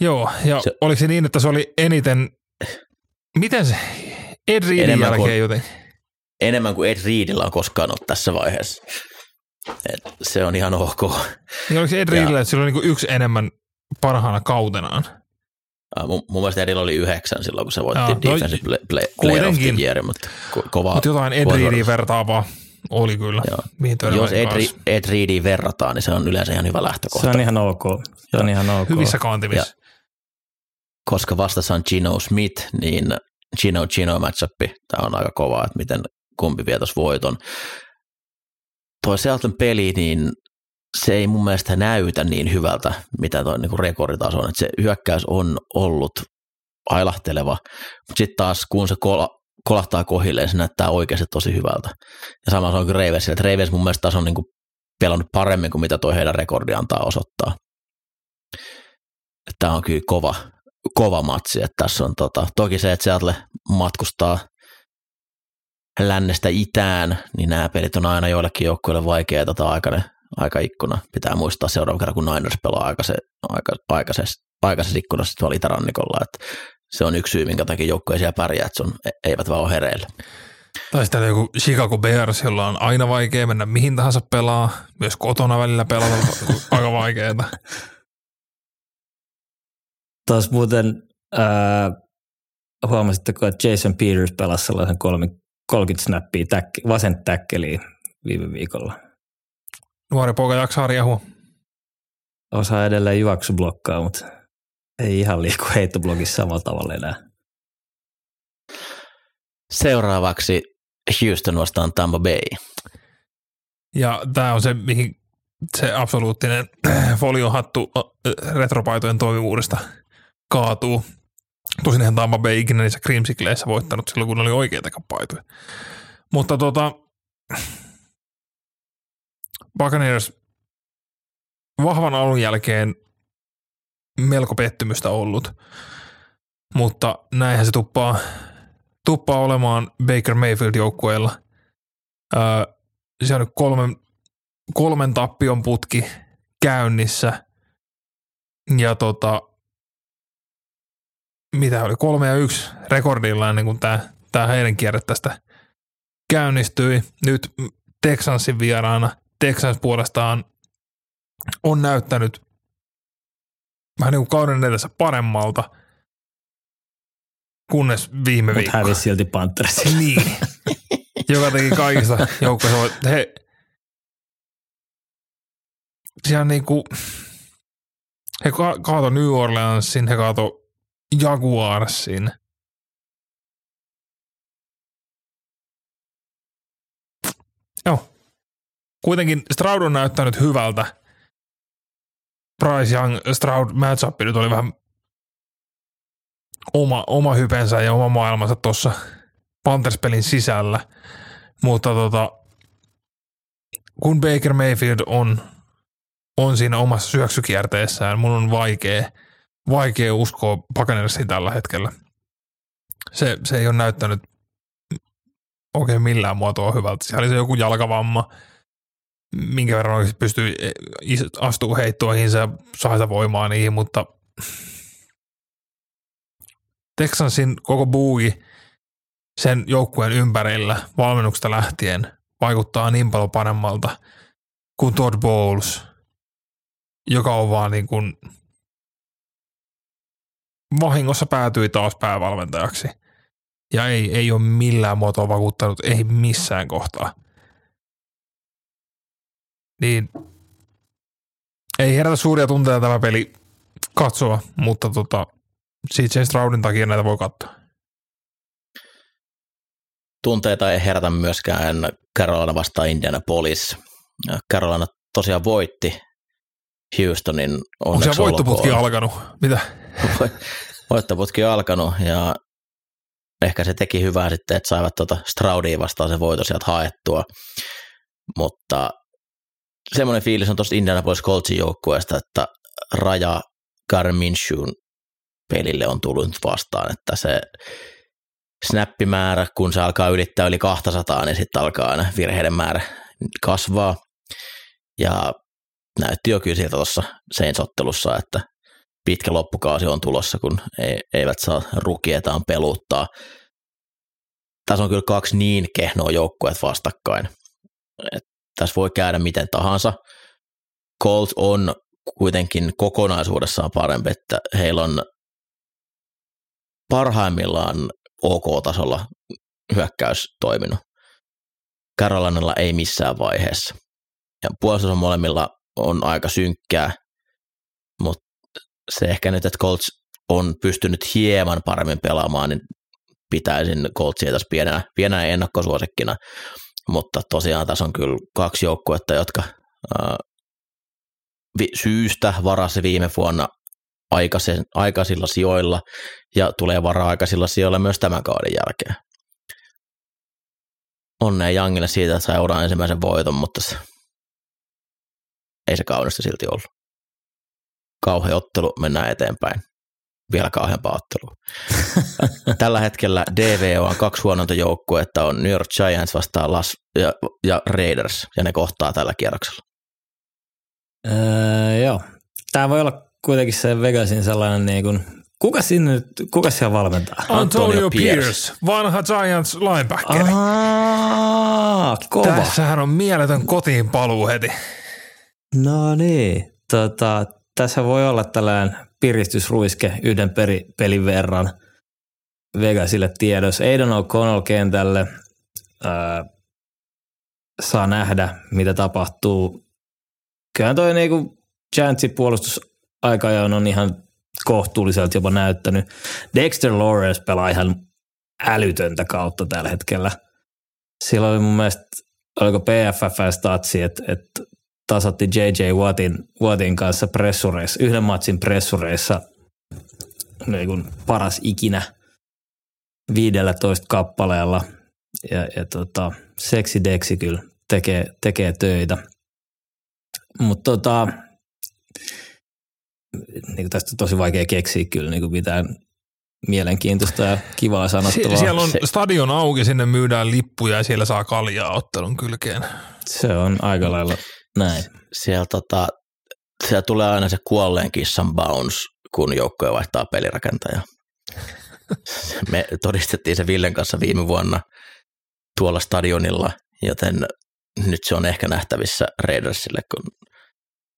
Joo, ja se, oliko se niin, että se oli eniten, miten se, Ed Reedin jälkeen kuin, jotenkin? Enemmän kuin Ed Reedillä on koskaan ollut tässä vaiheessa. Et se on ihan ok. Niin oliko se Ed Reedillä, että sillä oli niinku yksi enemmän parhaana kautenaan? Mun mielestä Edillä oli 9 silloin, kun se voitti defensive player of the year, mutta kovaa. Mutta jotain Ed Reediä vertaavaa oli kyllä. Jos Ed Reediä verrataan, niin se on yleensä ihan hyvä lähtökohta. Se on ihan ok. Se on ihan ok. Hyvissä kantimissa. Ja, koska vastassa on Geno Smith, niin Geno matchup, tämä on aika kovaa, että miten kumpi vie tuossa voiton. Toi Seattlen peli, niin se ei mun mielestä näytä niin hyvältä, mitä toi niinku rekorditaso on. Et se hyökkäys on ollut ailahteleva, mutta sitten taas kun se kolahtaa kohilleen, se näyttää oikeasti tosi hyvältä. Ja sama se on kuin Ravensille, että Ravens mun mielestä taas on niinku pelannut paremmin kuin mitä toi heidän rekordi antaa osoittaa. Tämä on kyllä kova matsi, että tässä on toki se, että Seattle matkustaa lännestä itään, niin nämä pelit on aina joillekin joukkueille vaikea aikaikkuna. Pitää muistaa seuraavan kerran, kun Niners pelaa aikaisessa ikkunassa tuolla itärannikolla, että se on yksi syy, minkä takia joukkueet siellä pärjää, että eivät vaan ole hereillä. Tai sitten joku Chicago Bears, jolla on aina vaikea mennä mihin tahansa pelaa, myös kotona välillä pelata, aika vaikeaa. Taas muuten huomasitteko, että Jason Peters pelasi sellaisen 30 snappia vasen täkkeliin viime viikolla. Nuori poika jaksaa riehua. Osaa edelleen juoksublokkaa, mutta ei ihan liiku heittoblogissa samalla tavalla enää. Seuraavaksi Houston vastaan Tampa Bay. Ja tämä on se, mihin se absoluuttinen foliohattu retropaitojen toimivuudesta kaatuu. Tosin eihän Tampa Bay ikinä niissä creamsikleissä voittanut silloin, kun oli oikeitakaan paitoja. Mutta Buccaneers vahvan alun jälkeen melko pettymystä ollut, mutta näinhän se tuppaa olemaan Baker Mayfield-joukkueella. Se on nyt kolmen tappion putki käynnissä ja mitä oli 3-1 rekordilla ennen kuin tämä heidän kierre tästä käynnistyi. Nyt Texansin vieraana. Texans puolestaan on näyttänyt vähän niin kuin kauden edessä paremmalta, kunnes viime viikko. Mutta hävisi silti Panthersin. Niin. Joka teki kaikista joukkoista. He. Siellä niinku, he kaatoi New Orleansin, he kaatoi Jaguarsin. Joo. Kuitenkin Stroud on näyttänyt hyvältä. Bryce Young, Stroud, matchup nyt oli vähän oma hypensä ja oma maailmansa tuossa Panthers-pelin sisällä. Mutta kun Baker Mayfield on siinä omassa syöksykierteessään, mun on vaikea uskoa Buccaneersiin tällä hetkellä. Se ei ole näyttänyt oikein millään muotoa hyvältä. Siellä oli se joku jalkavamma, minkä verran oikeasti pystyy astuu heittoihinsa ja saa sitä voimaa niihin, mutta Texansin koko buugi sen joukkueen ympärillä valmennuksesta lähtien vaikuttaa niin paljon paremmalta kuin Todd Bowles, joka on vaan niin kuin vahingossa päätyi taas päävalmentajaksi ja ei ole millään muotoa vakuuttanut, ei missään kohtaa. Niin ei herätä suuria tunteita tämä peli katsoa, mutta CJ Stroudin takia näitä voi katsoa. Tunteita ei herätä myöskään Carolina vastaan Indianapolis. Carolina tosiaan voitti Houstonin. Onko siellä voittoputki alkanut? Mitä? Voittoputki alkanut ja ehkä se teki hyvää sitten, että saivat Stroudia vastaan se voitto sieltä haettua, mutta semmoinen fiilis on tuosta Indianapolis Coltsin joukkueesta, että raja Garminshuun pelille on tullut vastaan, että se snappimäärä, kun se alkaa ylittää yli 200, niin sitten alkaa aina virheiden määrä kasvaa. Ja näytti jo kyllä sieltä tuossa Saints-ottelussa, että pitkä loppukausi on tulossa, kun eivät saa rukietaan peluuttaa. Tässä on kyllä kaksi niin kehnoa joukkueet vastakkain. Et tässä voi käydä miten tahansa. Colts on kuitenkin kokonaisuudessaan parempi, että heillä on parhaimmillaan OK-tasolla hyökkäys toiminut. Carolinalla ei missään vaiheessa. Ja puolustus on molemmilla on aika synkkää, mutta se ehkä nyt, että Colts on pystynyt hieman paremmin pelaamaan, niin pitäisin Coltsia tässä pienenä ennakkosuosikkina, mutta tosiaan tässä on kyllä kaksi joukkuetta, jotka syystä varasi viime vuonna aikaisilla sijoilla ja tulee varaa aikaisilla sijoilla myös tämän kauden jälkeen. Onnea Youngille siitä, että sai uran ensimmäisen voiton, mutta ei se kaunista silti ollut. Kauhea ottelu, mennään eteenpäin. Vielä kauheampaa ottelua. Tällä hetkellä DVO on kaksi huononta joukkuetta, on New York Giants vastaan ja Raiders, ja ne kohtaa tällä kierroksella. Joo. Tämä voi olla kuitenkin se Vegasin sellainen niin kuin, kuka siellä valmentaa? Antonio Pierce, vanha Giants linebackeri. Kova. Tässähän on mieletön kotiin paluu heti. No niin. Tässä voi olla tällainen piristysruiske yhden pelin verran Vegasille tiedossa. Aidan O'Connell kentälle saa nähdä, mitä tapahtuu. Kyllähän toi niinku Giantsin puolustus aika-ajoin on ihan kohtuulliselta jopa näyttänyt. Dexter Lawrence pelaa ihan älytöntä kautta tällä hetkellä. Silloin oli mun mielestä, oliko PFF-statsi, että tasatti J.J. Wattin kanssa pressureissa, yhden matsin pressureissa niin kuin paras ikinä 15 kappaleella. Ja seksi deksi kyllä tekee töitä. Mutta niin tästä on tosi vaikea keksiä kyllä niin mitään mielenkiintoista ja kivaa sanottavaa. Siellä on stadion auki, sinne myydään lippuja ja siellä saa kaljaa ottelun kylkeen. Se on aika lailla näin. Siellä tulee aina se kuolleen kissan bounce, kun joukkoja vaihtaa pelirakentajaa. Me todistettiin se Villen kanssa viime vuonna tuolla stadionilla, joten nyt se on ehkä nähtävissä Raidersille, kun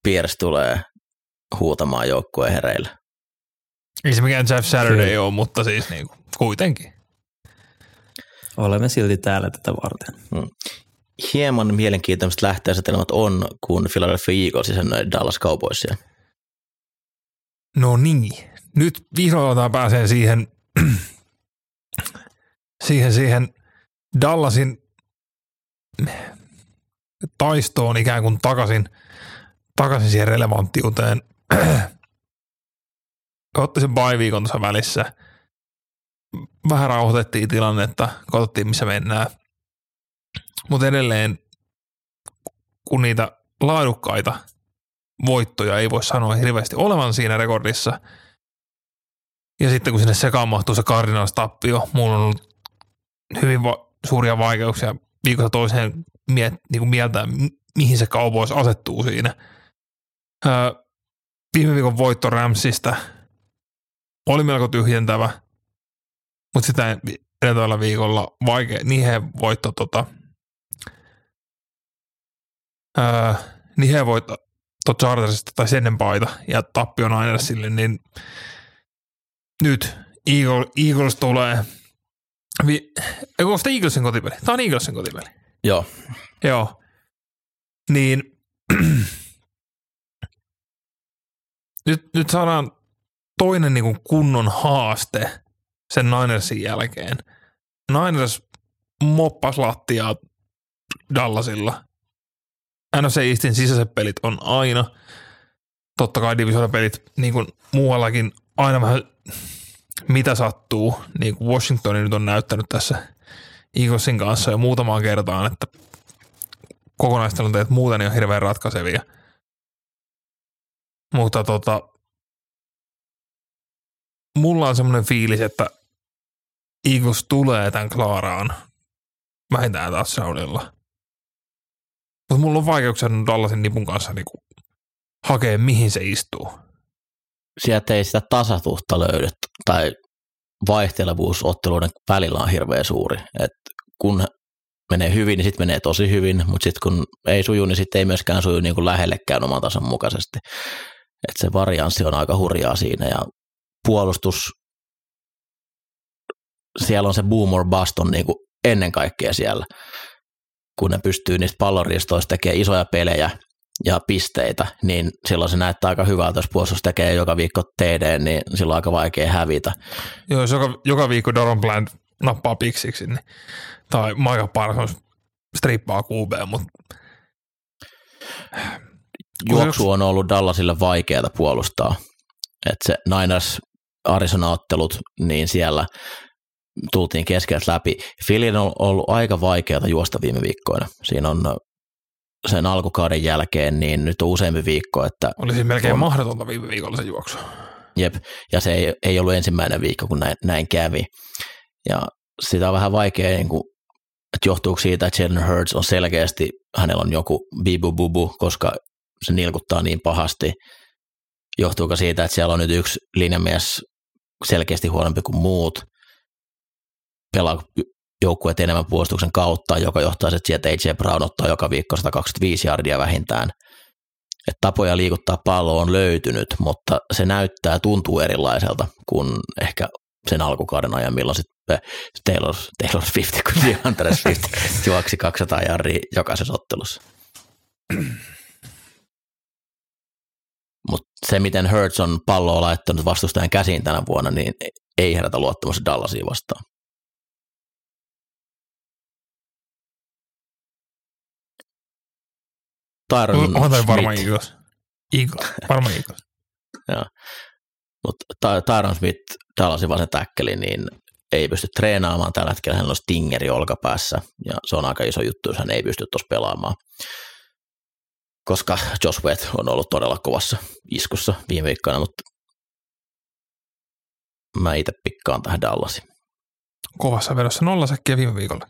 Pierce tulee huutamaan joukkueen hereille. Ei se mikään Jeff Saturday ole, mutta siis niin kuitenkin. Olemme silti täällä tätä varten. Hieman mielenkiintoiset lähtöasetelmat on, kun Philadelphia Eagles isännöi Dallas Cowboysia. No niin, nyt vihdoin pääsee siihen Dallasin taistoon ikään kuin takaisin siihen relevanttiuteen. Otti sen bye-viikon tuossa välissä. Vähän rauhoitettiin tilannetta, katsottiin missä mennään. Mutta edelleen, kun niitä laadukkaita voittoja ei voi sanoa hirveästi olevan siinä rekordissa, ja sitten kun sinne sekaan mahtuu se Cardinals-tappio, mulla on ollut hyvin suuria vaikeuksia viikossa toiseen mieltään, mihin se Cowboys asettuu siinä. Viime viikon voitto Ramsista oli melko tyhjentävä, mutta sitä edeltävällä viikolla vaikea, niihin voitto Chartersista tai sen paita ja tappion aina sille, niin nyt Eagles tulee. Onko sitä Eaglesin kotipeli? Tämä on Eaglesin kotipeli. Joo. Niin nyt saadaan toinen niin kuin kunnon haaste sen Ninersin jälkeen. Niners moppas lattiaa Dallasilla. NFC Eastin sisäiset pelit on aina, totta kai divisionapelit niin kuin muuallakin, aina vähän mitä sattuu. Niin kuin Washington nyt on näyttänyt tässä Eaglesin kanssa jo muutamaan kertaan, että kokonaistilanteet muuten on hirveän ratkaisevia. Mutta mulla on semmoinen fiilis, että Eagles tulee tämän Klaaraan vähintään touchdownilla. Mutta mulla on vaikeuksia Dallasin nipun kanssa niinku hakea, mihin se istuu. Sieltä ei sitä tasatuutta löydetty, tai vaihtelevuus otteluiden välillä on hirveän suuri. Et kun menee hyvin, niin sitten menee tosi hyvin, mutta sitten kun ei suju, niin sitten ei myöskään suju niin kuin lähellekään oman tasan mukaisesti. Et se varianssi on aika hurjaa siinä, ja puolustus, siellä on se boom or bust on niin kuin ennen kaikkea siellä, kun ne pystyy niistä palloristoista tekemään isoja pelejä ja pisteitä, niin silloin se näyttää aika hyvältä, jos puolustus tekee joka viikko TD, niin silloin on aika vaikea hävitä. Joo, jos joka viikko Doron Bland nappaa piksiksi, niin, tai Maika Parsons strippaa QB, mutta juoksu on ollut Dallasille vaikeata puolustaa. Että se Niners-Arizona-ottelut, niin siellä tultiin keskeltä läpi. Philin on ollut aika vaikeata juosta viime viikkoina. Siinä on sen alkukauden jälkeen, niin nyt on useampi viikko. Että olisi melkein mahdotonta viime viikolla se juoksu. Jep, ja se ei ollut ensimmäinen viikko, kun näin kävi. Ja sitä on vähän vaikea, niin kuin, että johtuuko siitä, että Jalen Hurts on selkeästi, hänellä on joku bibu-bubu, koska se nilkuttaa niin pahasti. Johtuuko siitä, että siellä on nyt yksi linjamies selkeästi huonompi kuin muut, pelaa joukkueet enemmän puolustuksen kautta, joka johtaa se, että AJ Brown ottaa joka viikko 125 yardia vähintään. Et tapoja liikuttaa palloa on löytynyt, mutta se näyttää, tuntuu erilaiselta kuin ehkä sen alkukauden ajan, milloin sitten Taylor Swift, kun DeAndre Swift juoksi 200 yardia jokaisessa ottelussa. Mutta se, miten Hurts on palloa laittanut vastustajan käsiin tänä vuonna, niin ei herätä luottamusta Dallasia vastaan. Onhan toi varmaan Eagles. Varmaan Eagles. Joo. Mutta Tyron Smith, Dallasin vasen tackeli, niin ei pysty treenaamaan tällä hetkellä. Hänellä on stingeri olkapäässä, ja se on aika iso juttu, jos hän ei pysty tuossa pelaamaan. Koska Josh Wett on ollut todella kovassa iskussa viime viikkoina, mutta mä itse pikkaan tähän Dallasiin. Kovassa vedossa 0 säkkiä viime viikolla.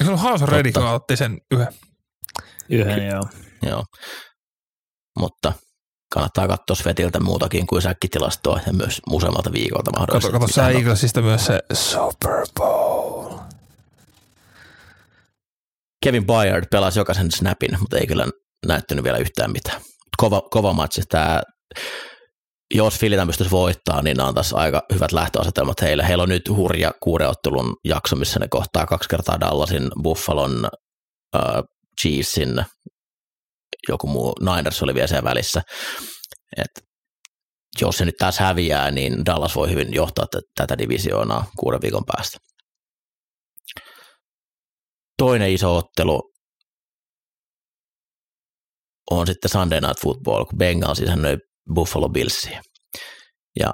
Eikö se ollut House Ready, kun otti sen yhden? Yhden, joo. Joo, mutta kannattaa katsoa Svetiltä muutakin kuin säkkitilastoa ja myös useammalta viikolta mahdollisesti. Kato sä Eaglesista myös se Super Bowl. Kevin Byard pelasi jokaisen snapin, mutta ei kyllä näyttänyt vielä yhtään mitään. Kova matsi. Tämä, jos Philly pystyisi voittaa, niin nämä on taas aika hyvät lähtöasetelmat heille. Heillä on nyt hurja 6 ottelun jakso, missä ne kohtaa 2 kertaa Dallasin, Buffalon, Chiefsin, joku muu, Niners oli vielä siellä välissä. Et jos se nyt taas häviää, niin Dallas voi hyvin johtaa tätä divisioonaa 6 viikon päästä. Toinen iso ottelu on sitten Sunday Night Football, kun Bengals isännöi Buffalo Billsiä. Ja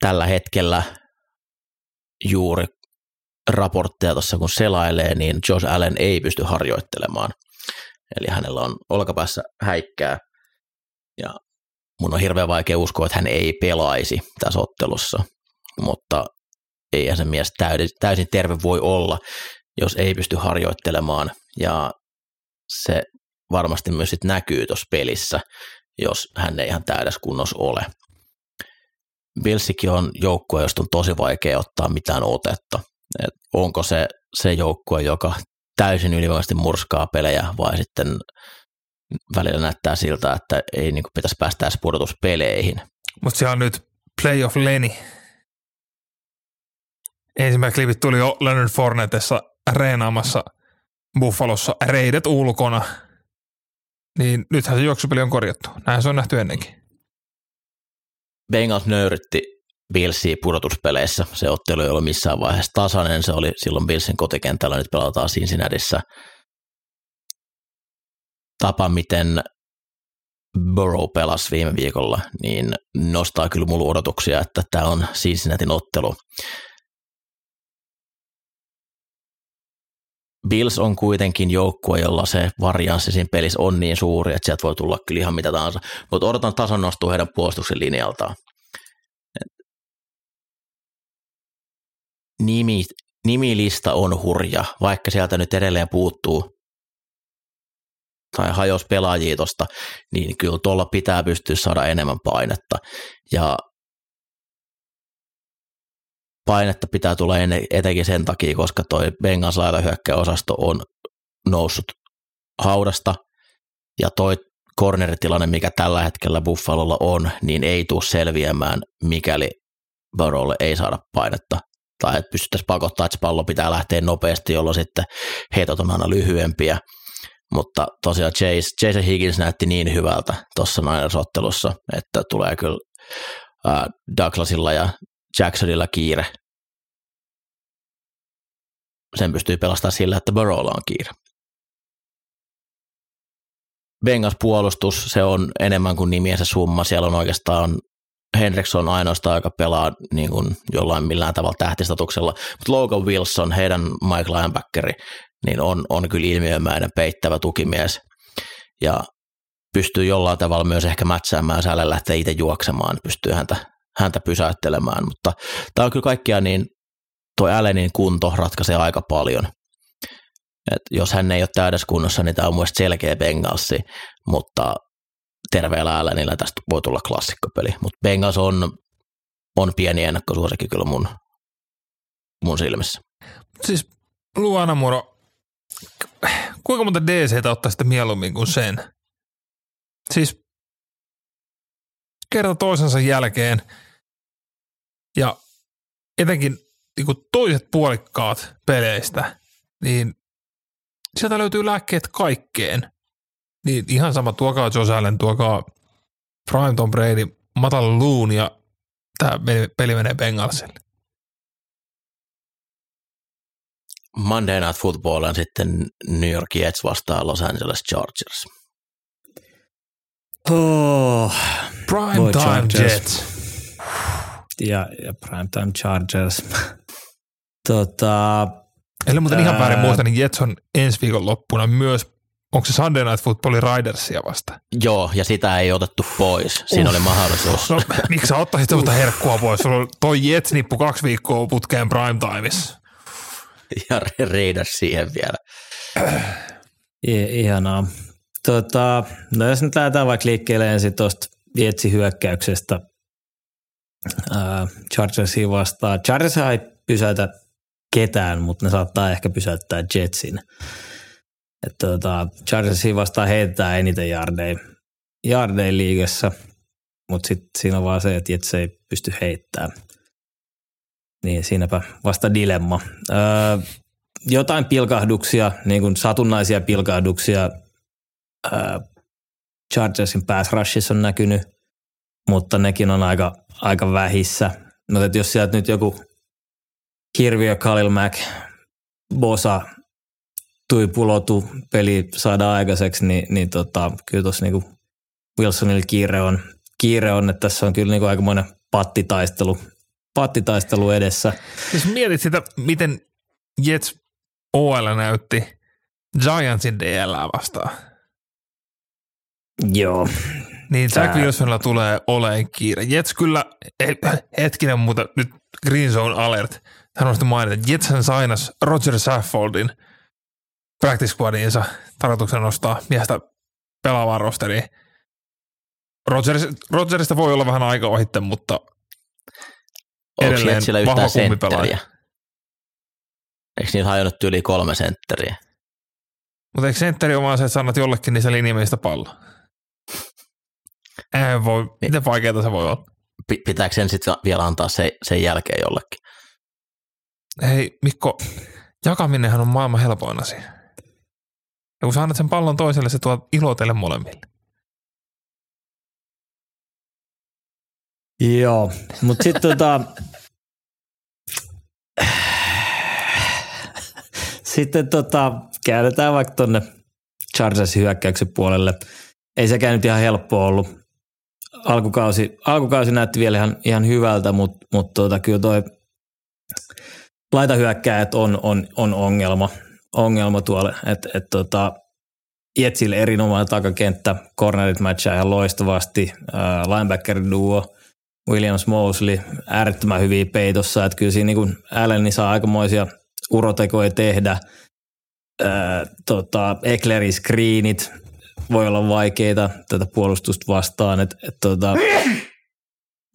tällä hetkellä juuri raportteja tuossa kun selailee, niin Josh Allen ei pysty harjoittelemaan. Eli hänellä on olkapäässä häikkää, ja mun on hirveän vaikea uskoa, että hän ei pelaisi tässä ottelussa, mutta eihän se mies täysin terve voi olla, jos ei pysty harjoittelemaan, ja se varmasti myös sit näkyy tuossa pelissä, jos hän ei ihan täydessä kunnossa ole. Billsikin on joukkue, josta on tosi vaikea ottaa mitään otetta. Et onko se joukkue, joka täysin ylivoimaisesti murskaa pelejä, vai sitten välillä näyttää siltä, että ei niinku pitäisi päästä edes pudotuspeleihin. Mutta se on nyt playoff Leni. Ensimmäinen klipit tuli jo Leonard Fournetessa reenaamassa Buffalossa reidet ulkona. Niin nythän se juoksupeli on korjattu. Näinhän se on nähty ennenkin. Bengals nöyrytti Billsia pudotuspeleissä. Se ottelu ei ollut missään vaiheessa tasainen. Se oli silloin Billsin kotikentällä. Nyt pelataan Cincinnatissä. Tapa, miten Burrow pelasi viime viikolla, niin nostaa kyllä mulla odotuksia, että tämä on Cincinnatin ottelu. Bills on kuitenkin joukkue, jolla se varianssi siinä pelissä on niin suuri, että sieltä voi tulla kyllä ihan mitä tahansa. Mutta odotan tason nostua heidän puolustuksen linjaltaan. nimilista on hurja, vaikka sieltä nyt edelleen puuttuu tai hajos pelaajia tuosta, niin kyllä tuolla pitää pystyä saada enemmän painetta. Ja painetta pitää tulla etenkin sen takia, koska toi Bengals laitahyökkäosasto on noussut haudasta ja toi corneritilanne, mikä tällä hetkellä Buffalolla on, niin ei tule selviämään, mikäli Burrowlle ei saada painetta. Tai että pystyttäisiin pakottaa, että pallo pitää lähteä nopeasti, jolloin sitten heitot on aina lyhyempiä. Mutta tosiaan Jason Higgins näytti niin hyvältä tuossa Niners-ottelussa, että tulee kyllä Douglasilla ja Jacksonilla kiire. Sen pystyy pelastamaan sillä, että Burrowlla on kiire. Bengals puolustus, se on enemmän kuin nimiensä summa. Siellä on oikeastaan Henriksson ainoastaan, joka pelaa niin kuin jollain millään tavalla tähtistatuksella. Mutta Logan Wilson, heidän Mike Linebackeri, niin on kyllä ilmiömäinen peittävä tukimies. Ja pystyy jollain tavalla myös ehkä mätsäämään, jos hän lähtee itse juoksemaan, pystyy häntä pysäyttelemään. Mutta tämä on kyllä kaikkiaan niin, tuo Allenin kunto ratkaisee aika paljon. Et jos hän ei ole täydessä, niin tämä on mielestäni selkeä Bengalsi, mutta terveellä Allenillä tästä voi tulla klassikkopeli. Mutta Bengals on pieni ennakkosuosikki kyllä mun silmissä. Siis Luanamuro, kuinka monta DC:tä ottaa sitä mieluummin kuin sen? Siis kerta toisensa jälkeen ja etenkin niin kuin toiset puolikkaat peleistä, niin sieltä löytyy lääkkeet kaikkeen. Niin ihan sama, tuokaa Josh Allen, tuokaa Prime Tom Brady, matala luun ja tämä peli menee Bengalsille. Monday Night Football on sitten New York Jets vastaan Los Angeles Chargers. Oh, Prime Time Jets. Ja Prime Time Chargers. Eli muuten ihan väärin muista, niin Jets on ensi viikon loppuna myös, onko se Sunday Night Footballin Ridersia vasta? Joo, ja sitä ei otettu pois. Siinä oli mahdollisuus. No, miksi sä ottaisit sellaista herkkua pois? Sulla oli toi Jets nippu 2 viikkoa putkeen primetimeissa. Ja Raiders siihen vielä. Ihanaa. No jos nyt lähdetään vaikka liikkeelle ensin tuosta Jetsin hyökkäyksestä Chargersiin vastaan. Chargers ei pysäytä ketään, mutta ne saattaa ehkä pysäyttää Jetsin. Että Chargersiin vastaan heitetään eniten jardeja liigassa, mutta sitten siinä on vaan se, että Jets ei pysty heittämään. Niin siinäpä vasta dilemma. Jotain pilkahduksia, niin kuin satunnaisia pilkahduksia Chargersin pass rushissa on näkynyt, mutta nekin on aika vähissä. Mutta jos sieltä nyt joku hirviö Khalil Mack, Bosa, tuipulotu peli saadaan aikaiseksi, niin kyllä tuossa niinku Wilsonilla kiire on, että tässä on kyllä niinku aikamoinen pattitaistelu edessä. Jos mietit sitä, miten Jets OL näytti Giantsin DL:ää vastaan. Joo. Niin Jack Wilsonilla tulee oleen kiire. Jets kyllä, hetkinen muuta, nyt Green Zone alert, hän on sitä mainita, Jetsen sainas Roger Saffoldin practice squadiinsa tarkoituksena nostaa miestä pelaavaan rosteriin. Rogerista voi olla vähän aika ohitte, mutta edelleen vahva kummipelaaja. Eikö niillä hajonnut yli 3 sentteriä? Mutta eikö sentteri ole vaan se, että sä annat jollekin niistä linjamiestä palloa? Miten vaikeaa se voi olla? Pitääkö sen sitten vielä antaa sen jälkeen jollekin? Hei Mikko, jakaminenhan on maailman helpoin asia. Ja kun sä annat sen pallon toiselle, se tuo iloa teille molemmille. Joo, mutta sitten käännetään vaikka tonne Chargersin hyökkäyksen puolelle. Ei sekään nyt ihan helppoa ollut. Alkukausi näytti vielä ihan hyvältä, mutta kyllä toi laitahyökkääjät on ongelma tuolla. Jetsille erinomainen takakenttä, cornerit matchaa ihan loistavasti, linebackerin duo Williams, Mosley, äärettömän hyviä peitossa, että kyllä siinä niin Allen saa aikamoisia urotekoja tehdä. Ecklerin screenit voi olla vaikeita tätä puolustusta vastaan.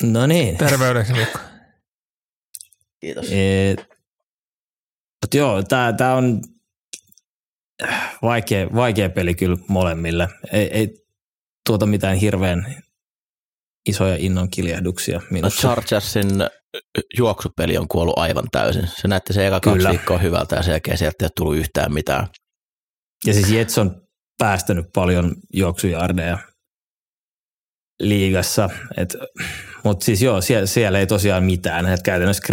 No niin. Terveydeksi Mikko. Kiitos. Joo, tämä on vaikea peli kyllä molemmille. Ei tuota mitään hirveän isoja innon kiljahduksia minusta. No Chargersin juoksupeli on kuollut aivan täysin. Se näytti se eka kaksi viikkoa hyvältä ja sen jälkeen sieltä ei ole tullut yhtään mitään. Ja siis Jets on päästänyt paljon juoksujardeja liigassa. Mutta siis joo, siellä ei tosiaan mitään. Käytännössä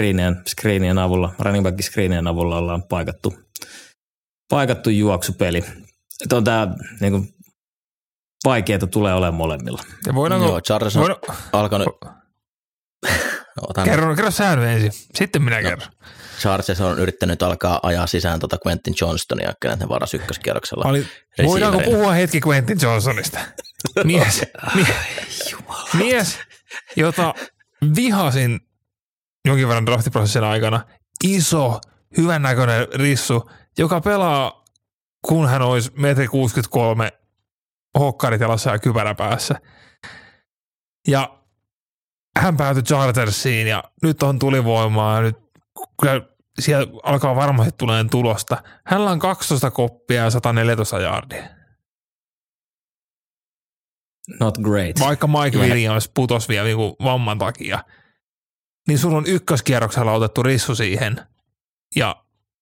screenien avulla, running backin screenien avulla ollaan paikattu juoksupeli. On tää niinku vaikeeta tulee olemaan molemmilla. Ja joo, Charles on alkanut. No, kerro säännön ensin, sitten minä kerron. Charles on yrittänyt alkaa ajaa sisään Quentin Johnstonia, kenen ne varasi ykköskierroksella. Voidaanko puhua hetki Quentin Johnsonista? Mies, jota vihasin jonkin verran draftiprosessin aikana. Iso, hyvännäköinen rissu, joka pelaa, kun hän olisi 1,63 hokkarit jalassa ja kypärä päässä. Ja hän päätyi Chargersiin ja nyt on tulivoimaa ja nyt kyllä siellä alkaa varmasti tuleen tulosta. Hänellä on 12 koppia ja 114 jaardia. Not great. Vaikka Mike Williams putosi vielä niin vamman takia, niin sun on ykköskierroksella otettu rissu siihen ja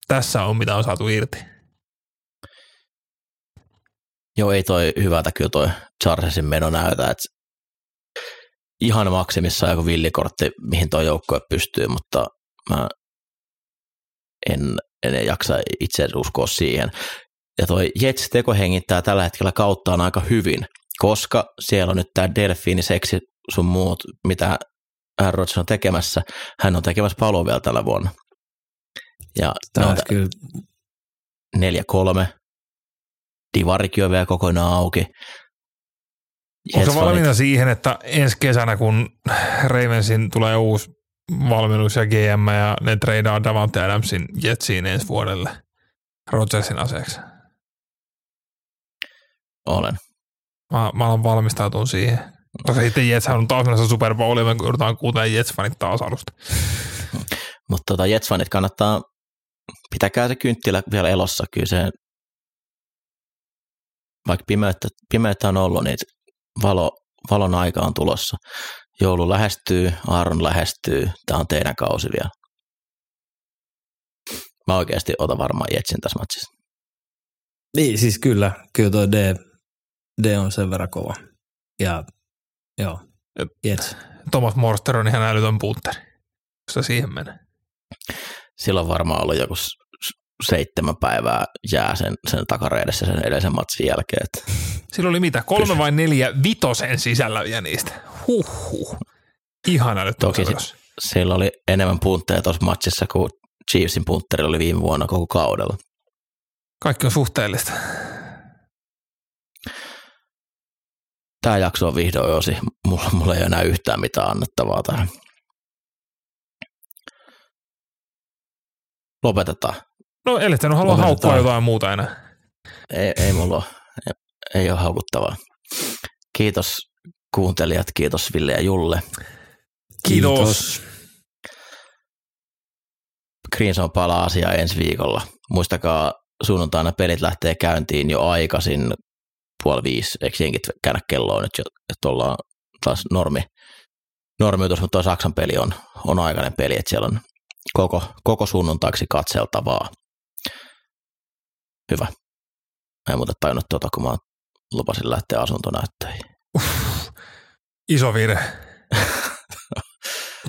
tässä on mitä on saatu irti. Joo, ei toi hyvältä kyllä toi Chargersin meno näytä, että ihan maksimissaan joku villikortti, mihin toi joukkue pystyy, mutta mä en jaksa itse uskoa siihen. Ja toi Jets teko hengittää tällä hetkellä kauttaan aika hyvin, koska siellä on nyt tää delfiiniseksi sun muut, mitä Aaron Rodgers on tekemässä. Hän on tekemässä paluu vielä tällä vuonna. Ja tämä on kyllä 4-3. Divarikin on vielä kokonaan auki. Onko valmiina siihen, että ensi kesänä, kun Ravensin tulee uusi valmennus ja GM ja ne treidaa Davante Adamsin Jetsiin ensi vuodelle Rodgersin aseeksi? Olen. Mä alan valmistautua siihen. Koska sitten Jetshän on taas mennessä Super Bowliin, me joudutaan kuuteen Jets-fanit taas alusta. Mutta Jets-fanit kannattaa, pitäkää se kynttilä vielä elossa. Kyllä se, vaikka pimeyttä on ollut, niin valon aika on tulossa. Joulu lähestyy, Aaron lähestyy, tämä on teidän kausi vielä. Mä oikeasti otan varmaan Jetsin tässä matsissa. Niin, siis kyllä tuo D on sen verran kova. Ja joo, Jets. Thomas Morster on ihan älytön puutteri. Koska siihen menee. Sillä on varmaan ollut joku 7 päivää jää sen takareidessä sen edellisen matsin jälkeen. Että sillä oli mitä? 3 vai 4 vitosen sisällä vielä niistä. Huhhuh. Ihan älyttömän seuraus. Sillä oli enemmän puntteja tuossa matsissa kuin Chiefsin puntterilla oli viime vuonna koko kaudella. Kaikki on suhteellista. Tämä jakso on vihdoin osi. Mulla ei enää yhtään mitään annettavaa tähän. Lopetetaan. No Elitän on haluaa haukkua jotain muuta enää. Ei mulla ei ole haukuttavaa. Kiitos kuuntelijat, kiitos Ville ja Julle. Kiitos. Green Zone palaa asiaa ensi viikolla. Muistakaa, sunnuntaina pelit lähtee käyntiin jo aikaisin 4:30. Eikö jenkin käydä kelloa nyt, että ollaan taas normiutus, mutta tuo Saksan peli on aikainen peli, että siellä on koko sunnuntaiksi katseltavaa. Hyvä. Mä en muuta tajunnut kun mä lupasin lähteä asuntonäyttöihin. Iso virhe.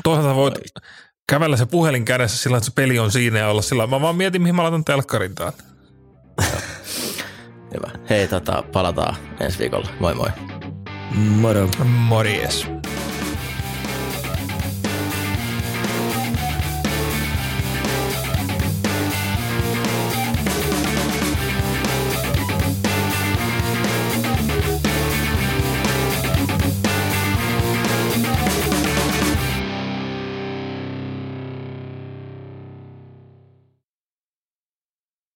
Toisaalta voit kävellä se puhelin kädessä sillä, että se peli on siinä ja olla sillä. Mä vaan mietin, mihin mä laitan telkkarin taan. Hyvä. Hei, palataan ensi viikolla. Moi moi. Moro. Morjes.